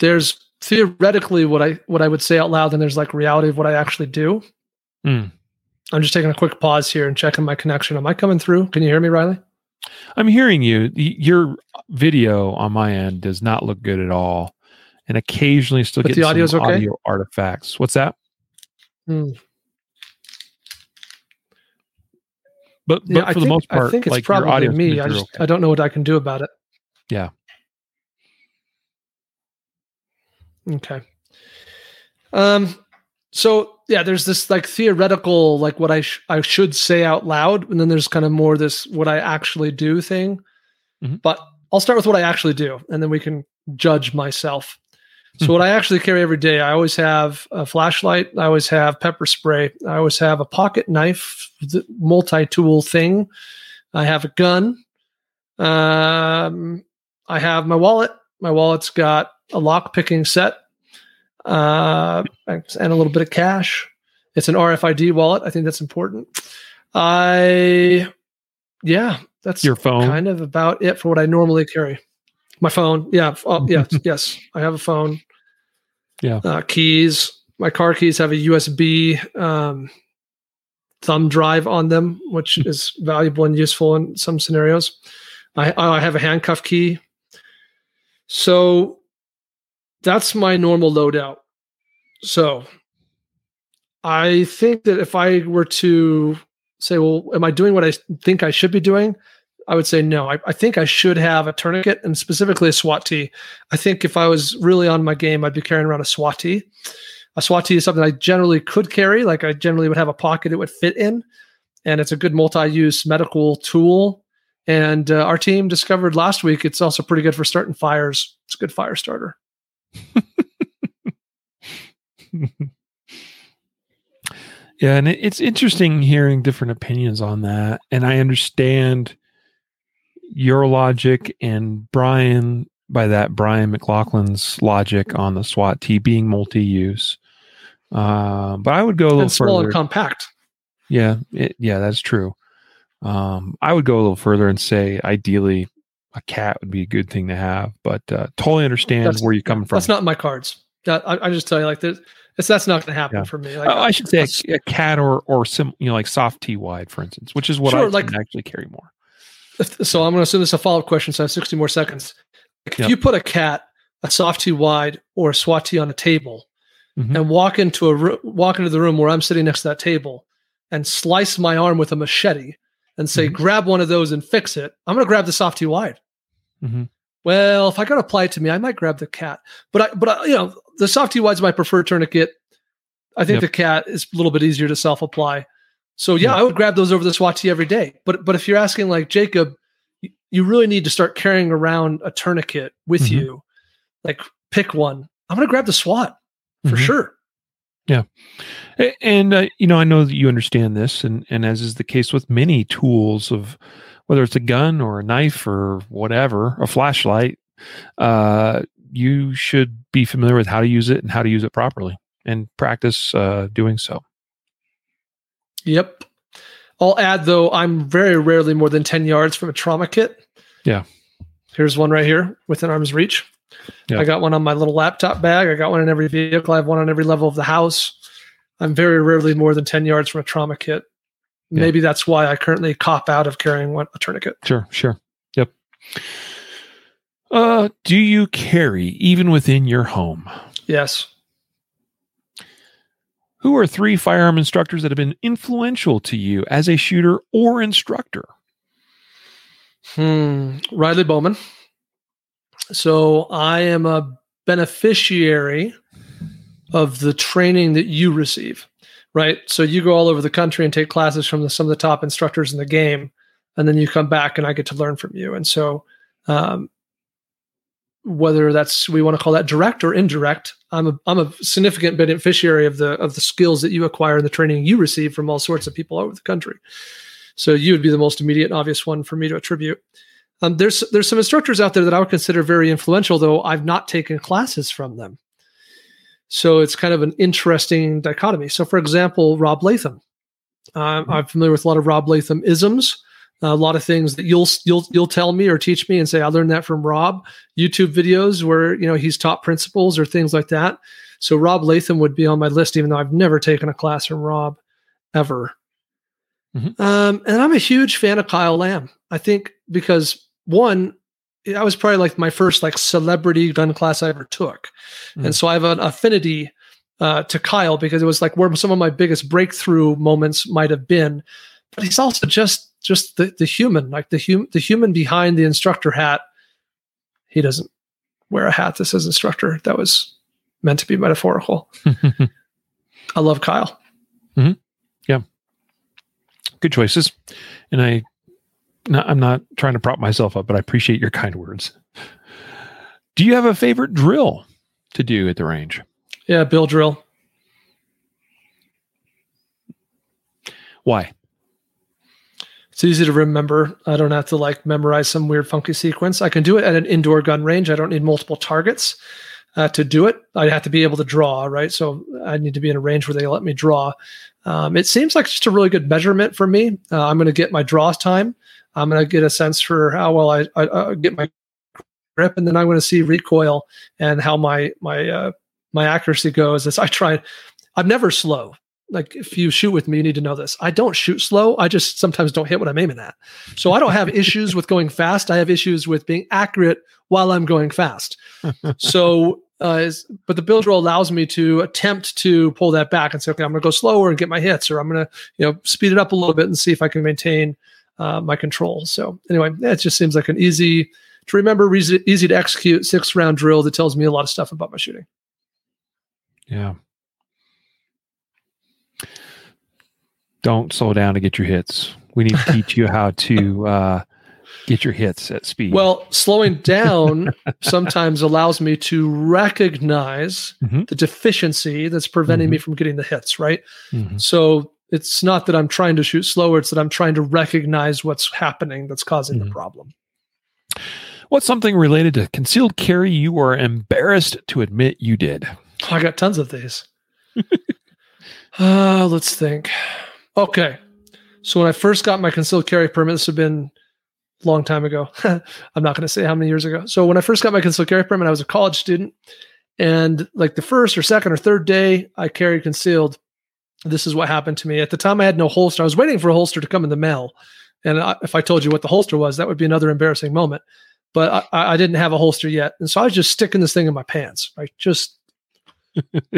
there's theoretically what I what I would say out loud, and there's like reality of what I actually do. Mm. I'm just taking a quick pause here and checking my connection. Am I coming through? Can you hear me, Riley? I'm hearing you. Your video on my end does not look good at all, and occasionally still get some okay? audio artifacts. What's that? Mm. But, but yeah, for I the think, most part, I think it's like probably me. I just okay. I don't know what I can do about it. Yeah. Okay. Um. So yeah, there's this like theoretical, like what I sh- I should say out loud, and then there's kind of more this what I actually do thing. Mm-hmm. But I'll start with what I actually do, and then we can judge myself. So mm-hmm. what I actually carry every day, I always have a flashlight, I always have pepper spray, I always have a pocket knife, multi-tool thing. I have a gun. Um, I have my wallet. My wallet's got a lock picking set. Uh, and a little bit of cash. It's an R F I D wallet. I think that's important. I, yeah, that's your phone. Kind of about it for what I normally carry. My phone. Yeah. Oh, yeah. Yes. I have a phone. Yeah. Uh, keys. My car keys have a U S B um, thumb drive on them, which is valuable and useful in some scenarios. I, I have a handcuff key. So, that's my normal loadout. So I think that if I were to say, well, am I doing what I think I should be doing? I would say no. I, I think I should have a tourniquet and specifically a SWAT-T. I think if I was really on my game, I'd be carrying around a SWAT-T. A SWAT-T is something I generally could carry. Like I generally would have a pocket it would fit in. And it's a good multi-use medical tool. And uh, our team discovered last week, it's also pretty good for starting fires. It's a good fire starter. Yeah, and it, it's interesting hearing different opinions on that. And I understand your logic and Brian, by that, Brian McLaughlin's logic on the SWAT-T being multi-use. Uh, but I would go a little and small further. And compact. Yeah, it, yeah, that's true. Um, I would go a little further and say, ideally, a cat would be a good thing to have, but uh, totally understand that's, where you're coming from. That's not my cards. I, I just tell you, like, it's, that's not going to happen yeah. for me. Like, uh, I should say a, a cat or or some, you know, like soft T-wide, for instance, which is what sure, I like, can actually carry more. So I'm going to assume this is a follow up question. So I have sixty more seconds. If yep. you put a cat, a soft T-wide, or a SWAT T on a table, mm-hmm. and walk into a walk into the room where I'm sitting next to that table, and slice my arm with a machete, and say mm-hmm. grab one of those and fix it, I'm going to grab the soft T-wide. Mm-hmm. Well, if I got to apply it to me, I might grab the cat. But I, but I, you know, the soft T-wide's my preferred tourniquet. I think yep. the cat is a little bit easier to self-apply. So yeah, yep. I would grab those over the SWAT-T every day. But but if you're asking like Jacob, you really need to start carrying around a tourniquet with mm-hmm. you. Like pick one. I'm going to grab the SWAT for mm-hmm. sure. Yeah. And, uh, you know, I know that you understand this, and, and as is the case with many tools of whether it's a gun or a knife or whatever, a flashlight, uh, you should be familiar with how to use it and how to use it properly and practice uh, doing so. Yep. I'll add, though, I'm very rarely more than ten yards from a trauma kit. Yeah. Here's one right here within arm's reach. Yep. I got one on my little laptop bag. I got one in every vehicle. I have one on every level of the house. I'm very rarely more than ten yards from a trauma kit. Maybe yep. that's why I currently cop out of carrying one, a tourniquet. Sure, sure. Yep. Uh, do you carry even within your home? Yes. Who are three firearm instructors that have been influential to you as a shooter or instructor? Hmm. Riley Bowman. So I am a beneficiary of the training that you receive, right? So you go all over the country and take classes from the, some of the top instructors in the game, and then you come back and I get to learn from you. And so um, whether that's, we want to call that direct or indirect, I'm a, I'm a significant beneficiary of the, of the skills that you acquire and the training you receive from all sorts of people all over the country. So you would be the most immediate and obvious one for me to attribute. Um, there's there's some instructors out there that I would consider very influential, though I've not taken classes from them. So it's kind of an interesting dichotomy. So, for example, Rob Leatham. Um, I'm familiar with a lot of Rob Leatham isms, a lot of things that you'll you'll you'll tell me or teach me and say, I learned that from Rob. YouTube videos where you know he's taught principles or things like that. So Rob Leatham would be on my list, even though I've never taken a class from Rob ever. Mm-hmm. Um, and I'm a huge fan of Kyle Lamb. I think because one, I was probably like my first like celebrity gun class I ever took. Mm-hmm. And so I have an affinity uh, to Kyle because it was like where some of my biggest breakthrough moments might've been, but he's also just, just the, the human, like the human, the human behind the instructor hat. He doesn't wear a hat that says instructor. That was meant to be metaphorical. I love Kyle. Mm-hmm. Yeah. Good choices. And I, no, I'm not trying to prop myself up, but I appreciate your kind words. Do you have a favorite drill to do at the range? Yeah, bill drill. Why? It's easy to remember. I don't have to like memorize some weird funky sequence. I can do it at an indoor gun range. I don't need multiple targets uh, to do it. I'd have to be able to draw, right? So I need to be in a range where they let me draw. Um, it seems like just a really good measurement for me. Uh, I'm going to get my draw time. I'm going to get a sense for how well I, I, I get my grip, and then I'm going to see recoil and how my my uh, my accuracy goes. As I try, I'm never slow. Like if you shoot with me, you need to know this. I don't shoot slow. I just sometimes don't hit what I'm aiming at. So I don't have issues with going fast. I have issues with being accurate while I'm going fast. So, uh, is, but the build roll allows me to attempt to pull that back and say, okay, I'm going to go slower and get my hits, or I'm going to you know speed it up a little bit and see if I can maintain Uh, my control. So anyway, it just seems like an easy to remember, easy, easy to execute six round drill that tells me a lot of stuff about my shooting. Yeah. Don't slow down to get your hits. We need to teach you how to uh, get your hits at speed. Well, slowing down sometimes allows me to recognize mm-hmm. the deficiency that's preventing mm-hmm. me from getting the hits. Right. Mm-hmm. So it's not that I'm trying to shoot slower. It's that I'm trying to recognize what's happening that's causing mm-hmm. the problem. What's something related to concealed carry you are embarrassed to admit you did? Oh, I got tons of these. uh, let's think. Okay. So when I first got my concealed carry permit, this would have been a long time ago. I'm not going to say how many years ago. So when I first got my concealed carry permit, I was a college student. And like the first or second or third day I carried concealed, this is what happened to me. At the time, I had no holster. I was waiting for a holster to come in the mail. And I, if I told you what the holster was, that would be another embarrassing moment. But I, I didn't have a holster yet. And so I was just sticking this thing in my pants, right? Just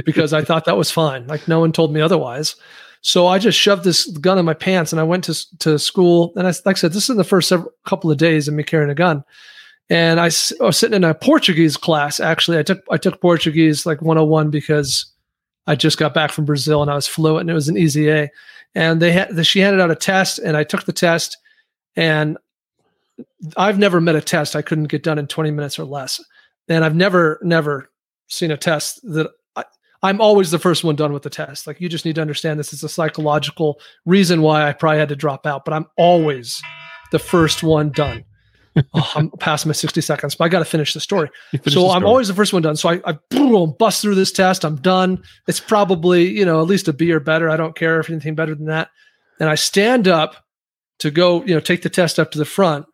because I thought that was fine. Like no one told me otherwise. So I just shoved this gun in my pants and I went to, to school. And I, like I said, this is in the first several, couple of days of me carrying a gun. And I, I was sitting in a Portuguese class, actually. I took I took Portuguese like one oh one because I just got back from Brazil and I was fluent and it was an easy A. And they had, the, she handed out a test and I took the test, and I've never met a test I couldn't get done in twenty minutes or less. And I've never, never seen a test that I, I'm always the first one done with the test. Like you just need to understand this is a psychological reason why I probably had to drop out, but I'm always the first one done. oh, I'm past my sixty seconds, but I got to finish the story. Finish so the story. I'm always the first one done. So I, I boom, bust through this test. I'm done. It's probably, you know, at least a B or better. I don't care if anything better than that. And I stand up to go, you know, take the test up to the front,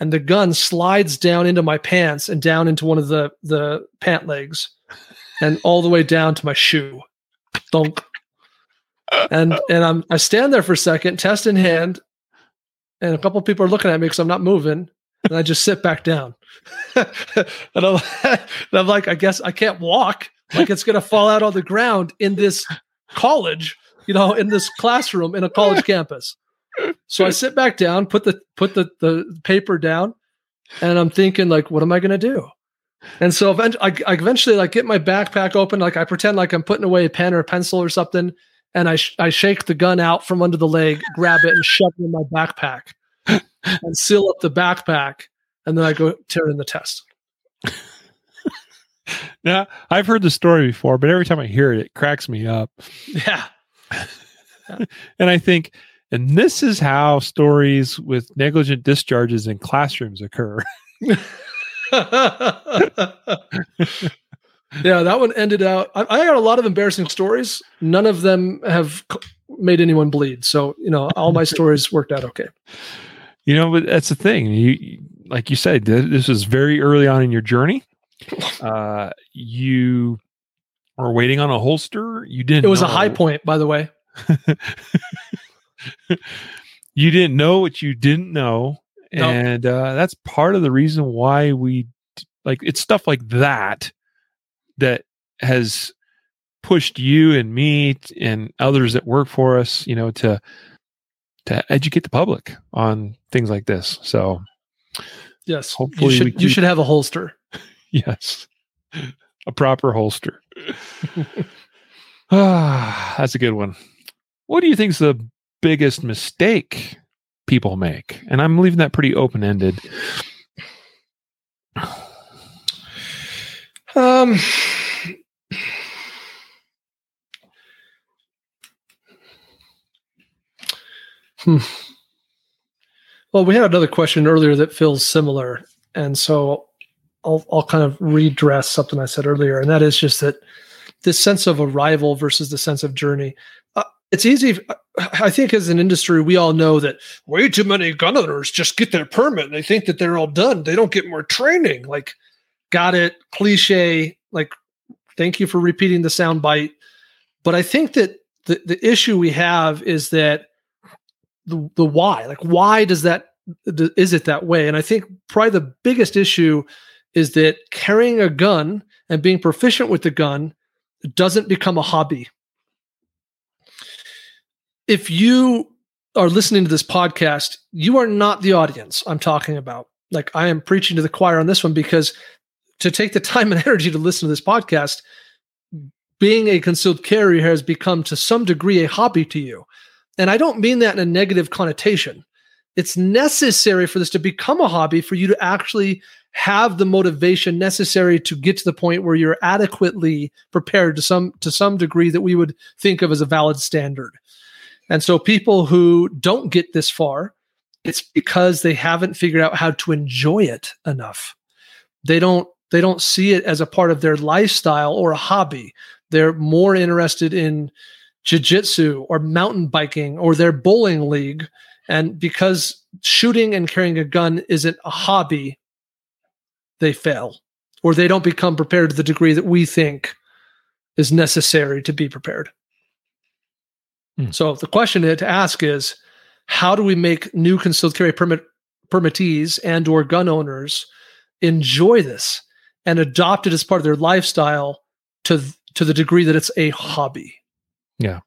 and the gun slides down into my pants and down into one of the, the pant legs and all the way down to my shoe. Donk. And, and I'm, I stand there for a second, test in hand. And a couple of people are looking at me because I'm not moving. And I just sit back down. and, I'm, and I'm like, I guess I can't walk. Like it's going to fall out on the ground in this college, you know, in this classroom in a college campus. So I sit back down, put the put the, the paper down, and I'm thinking like, what am I going to do? And so eventually, I, I eventually like get my backpack open. Like I pretend like I'm putting away a pen or a pencil or something. And I sh- I shake the gun out from under the leg, grab it, and shove it in my backpack. And seal up the backpack, and then I go tear in the test. Now, I've heard the story before, but every time I hear it, it cracks me up. Yeah. yeah. And I think And this is how stories with negligent discharges in classrooms occur. Yeah, that one ended out. I, I got a lot of embarrassing stories. None of them have made anyone bleed. So, you know, all my stories worked out okay. You know, but that's the thing. You, you like you said, th- this was very early on in your journey. Uh, you were waiting on a holster. You didn't. It was know. a high point, by the way. You didn't know what you didn't know, nope. and uh, that's part of the reason why we like it's stuff like that. That has pushed you and me and others that work for us, you know, to to educate the public on things like this. So, yes, hopefully you should, we keep, you should have a holster. Yes, a proper holster. Ah, that's a good one. What do you think is the biggest mistake people make? And I'm leaving that pretty open ended. Um, hmm. Well, we had another question earlier that feels similar, and so I'll I'll kind of redress something I said earlier, and that is just that this sense of arrival versus the sense of journey. Uh, it's easy. I think as an industry, we all know that way too many gun owners just get their permit and they think that they're all done. They don't get more training. Like, got it, cliche, like, thank you for repeating the sound bite. But I think that the, the issue we have is that the, the why, like, why does that, is it that way? And I think probably the biggest issue is that carrying a gun and being proficient with the gun doesn't become a hobby. If you are listening to this podcast, you are not the audience I'm talking about. Like, I am preaching to the choir on this one, because to take the time and energy to listen to this podcast, being a concealed carrier has become to some degree a hobby to you. And I don't mean that in a negative connotation. It's necessary for this to become a hobby for you to actually have the motivation necessary to get to the point where you're adequately prepared to some, to some degree that we would think of as a valid standard. And so people who don't get this far, it's because they haven't figured out how to enjoy it enough. They don't, They don't see it as a part of their lifestyle or a hobby. They're more interested in jiu-jitsu or mountain biking or their bowling league. And because shooting and carrying a gun isn't a hobby, they fail, or they don't become prepared to the degree that we think is necessary to be prepared. Hmm. So the question to ask is, how do we make new concealed carry permit, permittees and or gun owners enjoy this and adopt it as part of their lifestyle to th- to the degree that it's a hobby? Yeah.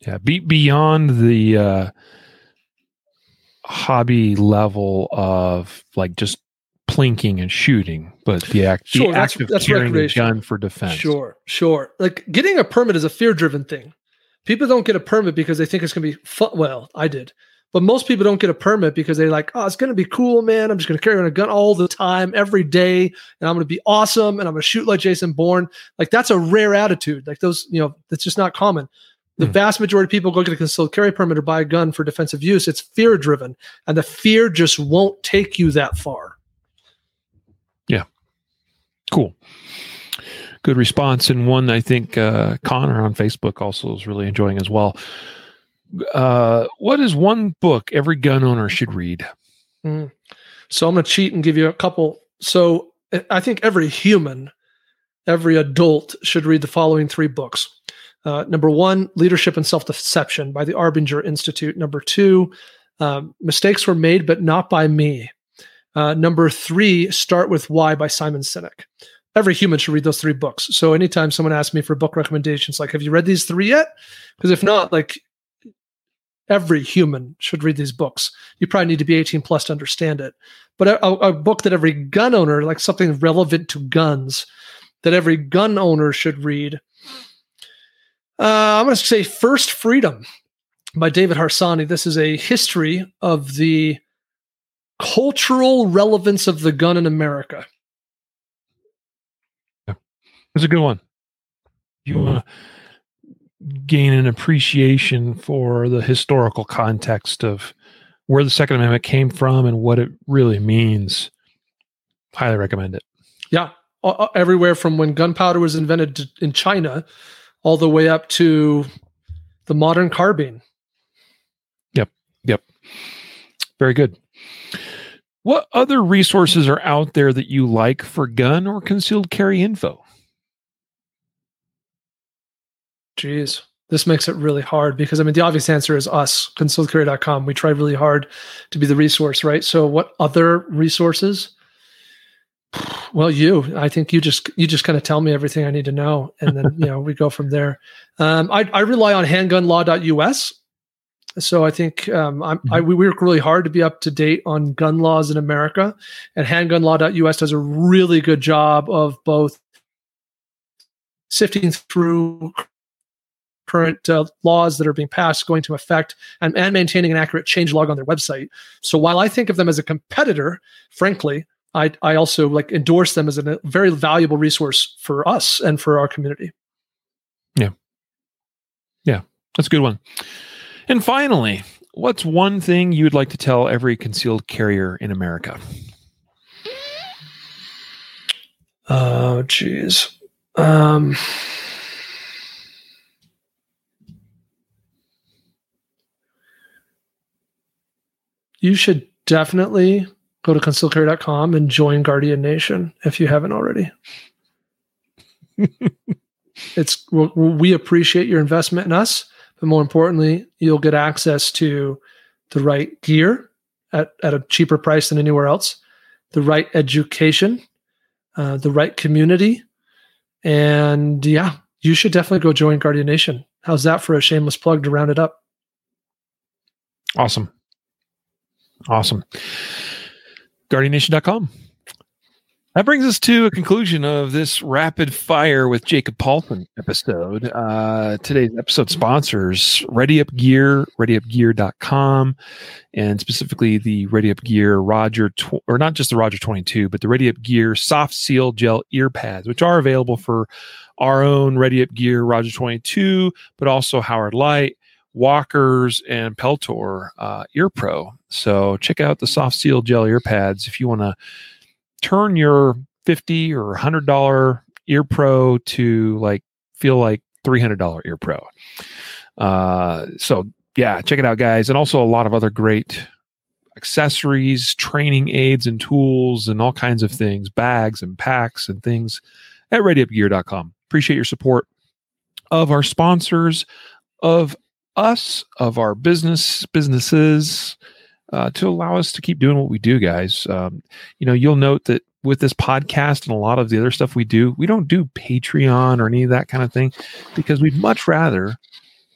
Yeah. Be- beyond the uh, hobby level of like just plinking and shooting, but the act, sure, the that's, act of that's carrying a gun for defense. Sure, sure. Like, getting a permit is a fear-driven thing. People don't get a permit because they think it's going to be fun. Well, I did. But most people don't get a permit because they're like, oh, it's going to be cool, man. I'm just going to carry on a gun all the time, every day, and I'm going to be awesome, and I'm going to shoot like Jason Bourne. Like, that's a rare attitude. Like, those, you know, that's just not common. The mm. vast majority of people go get a concealed carry permit or buy a gun for defensive use. It's fear-driven, and the fear just won't take you that far. Yeah. Cool. Good response. And one I think uh, Connor on Facebook also is really enjoying as well. Uh, what is one book every gun owner should read? Mm. So I'm going to cheat and give you a couple. So I think every human, every adult should read the following three books. Uh, number one, Leadership and Self-Deception by the Arbinger Institute. Number two, um, Mistakes Were Made, But Not by Me. Uh, number three, Start with Why by Simon Sinek. Every human should read those three books. So anytime someone asks me for book recommendations, like, have you read these three yet? Because if not, like, every human should read these books. You probably need to be eighteen plus to understand it. But a, a book that every gun owner, like something relevant to guns, that every gun owner should read. Uh, I'm going to say First Freedom by David Harsanyi. This is a history of the cultural relevance of the gun in America. That's a good one. You want uh, gain an appreciation for the historical context of where the Second Amendment came from and what it really means. Highly recommend it. Yeah. Everywhere from when gunpowder was invented to, in China, all the way up to the modern carbine. Yep. Yep. Very good. What other resources are out there that you like for gun or concealed carry info? Jeez, this makes it really hard because, I mean, the obvious answer is us, concealed carry dot com. We try really hard to be the resource, right? So what other resources? Well, you, I think you just, you just kind of tell me everything I need to know. And then, you know, we go from there. Um, I, I rely on handgun law dot U S. So I think um, I'm, I, we work really hard to be up to date on gun laws in America, and handgun law dot U S does a really good job of both sifting through current uh, laws that are being passed, going to effect, and, and maintaining an accurate change log on their website. So while I think of them as a competitor, frankly, I, I also like endorse them as a very valuable resource for us and for our community. Yeah. Yeah, that's a good one. And finally, what's one thing you'd like to tell every concealed carrier in America? Oh, geez. Um, you should definitely go to concealed carry dot com and join Guardian Nation if you haven't already. It's we appreciate your investment in us. But more importantly, you'll get access to the right gear at, at a cheaper price than anywhere else, the right education, uh, the right community. And yeah, you should definitely go join Guardian Nation. How's that for a shameless plug to round it up? Awesome. Awesome. Guardian Nation dot com. That brings us to a conclusion of this Rapid Fire with Jacob Paulson episode. Uh, today's episode sponsors Ready Up Gear, ready up gear dot com, and specifically the Ready Up Gear Roger, tw- or not just the Roger twenty-two, but the Ready Up Gear Soft Seal Gel Ear Pads, which are available for our own Ready Up Gear Roger twenty-two, but also Howard Leight, Walkers, and Peltor uh, Ear Pro. So check out the Soft Seal Gel Ear Pads if you want to turn your fifty dollars or one hundred dollars Ear Pro to like feel like three hundred dollars Ear Pro. Uh, so yeah, check it out, guys. And also a lot of other great accessories, training aids and tools and all kinds of things, bags and packs and things at ready up gear dot com. Appreciate your support of our sponsors, of us, of our business, businesses, Uh, to allow us to keep doing what we do, guys. Um, you know, you'll note that with this podcast and a lot of the other stuff we do, we don't do Patreon or any of that kind of thing because we'd much rather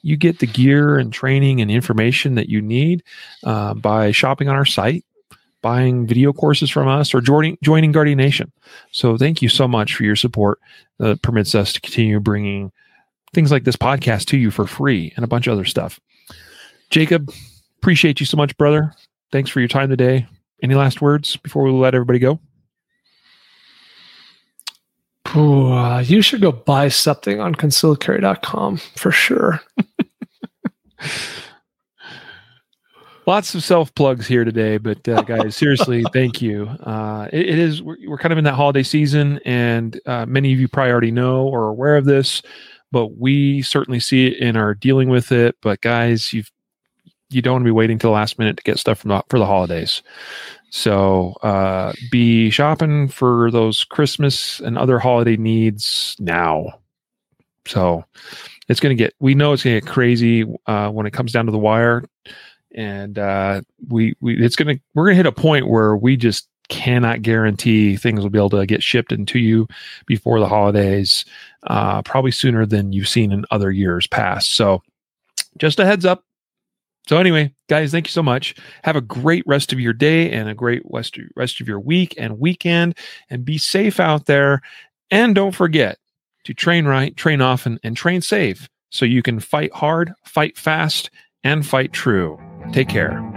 you get the gear and training and information that you need uh, by shopping on our site, buying video courses from us, or joining, joining Guardian Nation. So thank you so much for your support that permits us to continue bringing things like this podcast to you for free and a bunch of other stuff. Jacob, appreciate you so much, brother. Thanks for your time today. Any last words before we let everybody go? Ooh, uh, you should go buy something on concealed carry dot com for sure. Lots of self plugs here today, but uh, guys, seriously, thank you. Uh, it, it is we're, we're kind of in that holiday season, and uh, many of you probably already know or are aware of this, but we certainly see it in our dealing with it. But guys, you've You don't want to be waiting till the last minute to get stuff from the, for the holidays. So uh, be shopping for those Christmas and other holiday needs now. So it's going to get, we know it's going to get crazy uh, when it comes down to the wire. And uh, we, we, it's going to, we're going to hit a point where we just cannot guarantee things will be able to get shipped into you before the holidays, uh, probably sooner than you've seen in other years past. So just a heads up. So anyway, guys, thank you so much. Have a great rest of your day and a great rest of your week and weekend, and be safe out there. And don't forget to train right, train often, and train safe so you can fight hard, fight fast, and fight true. Take care.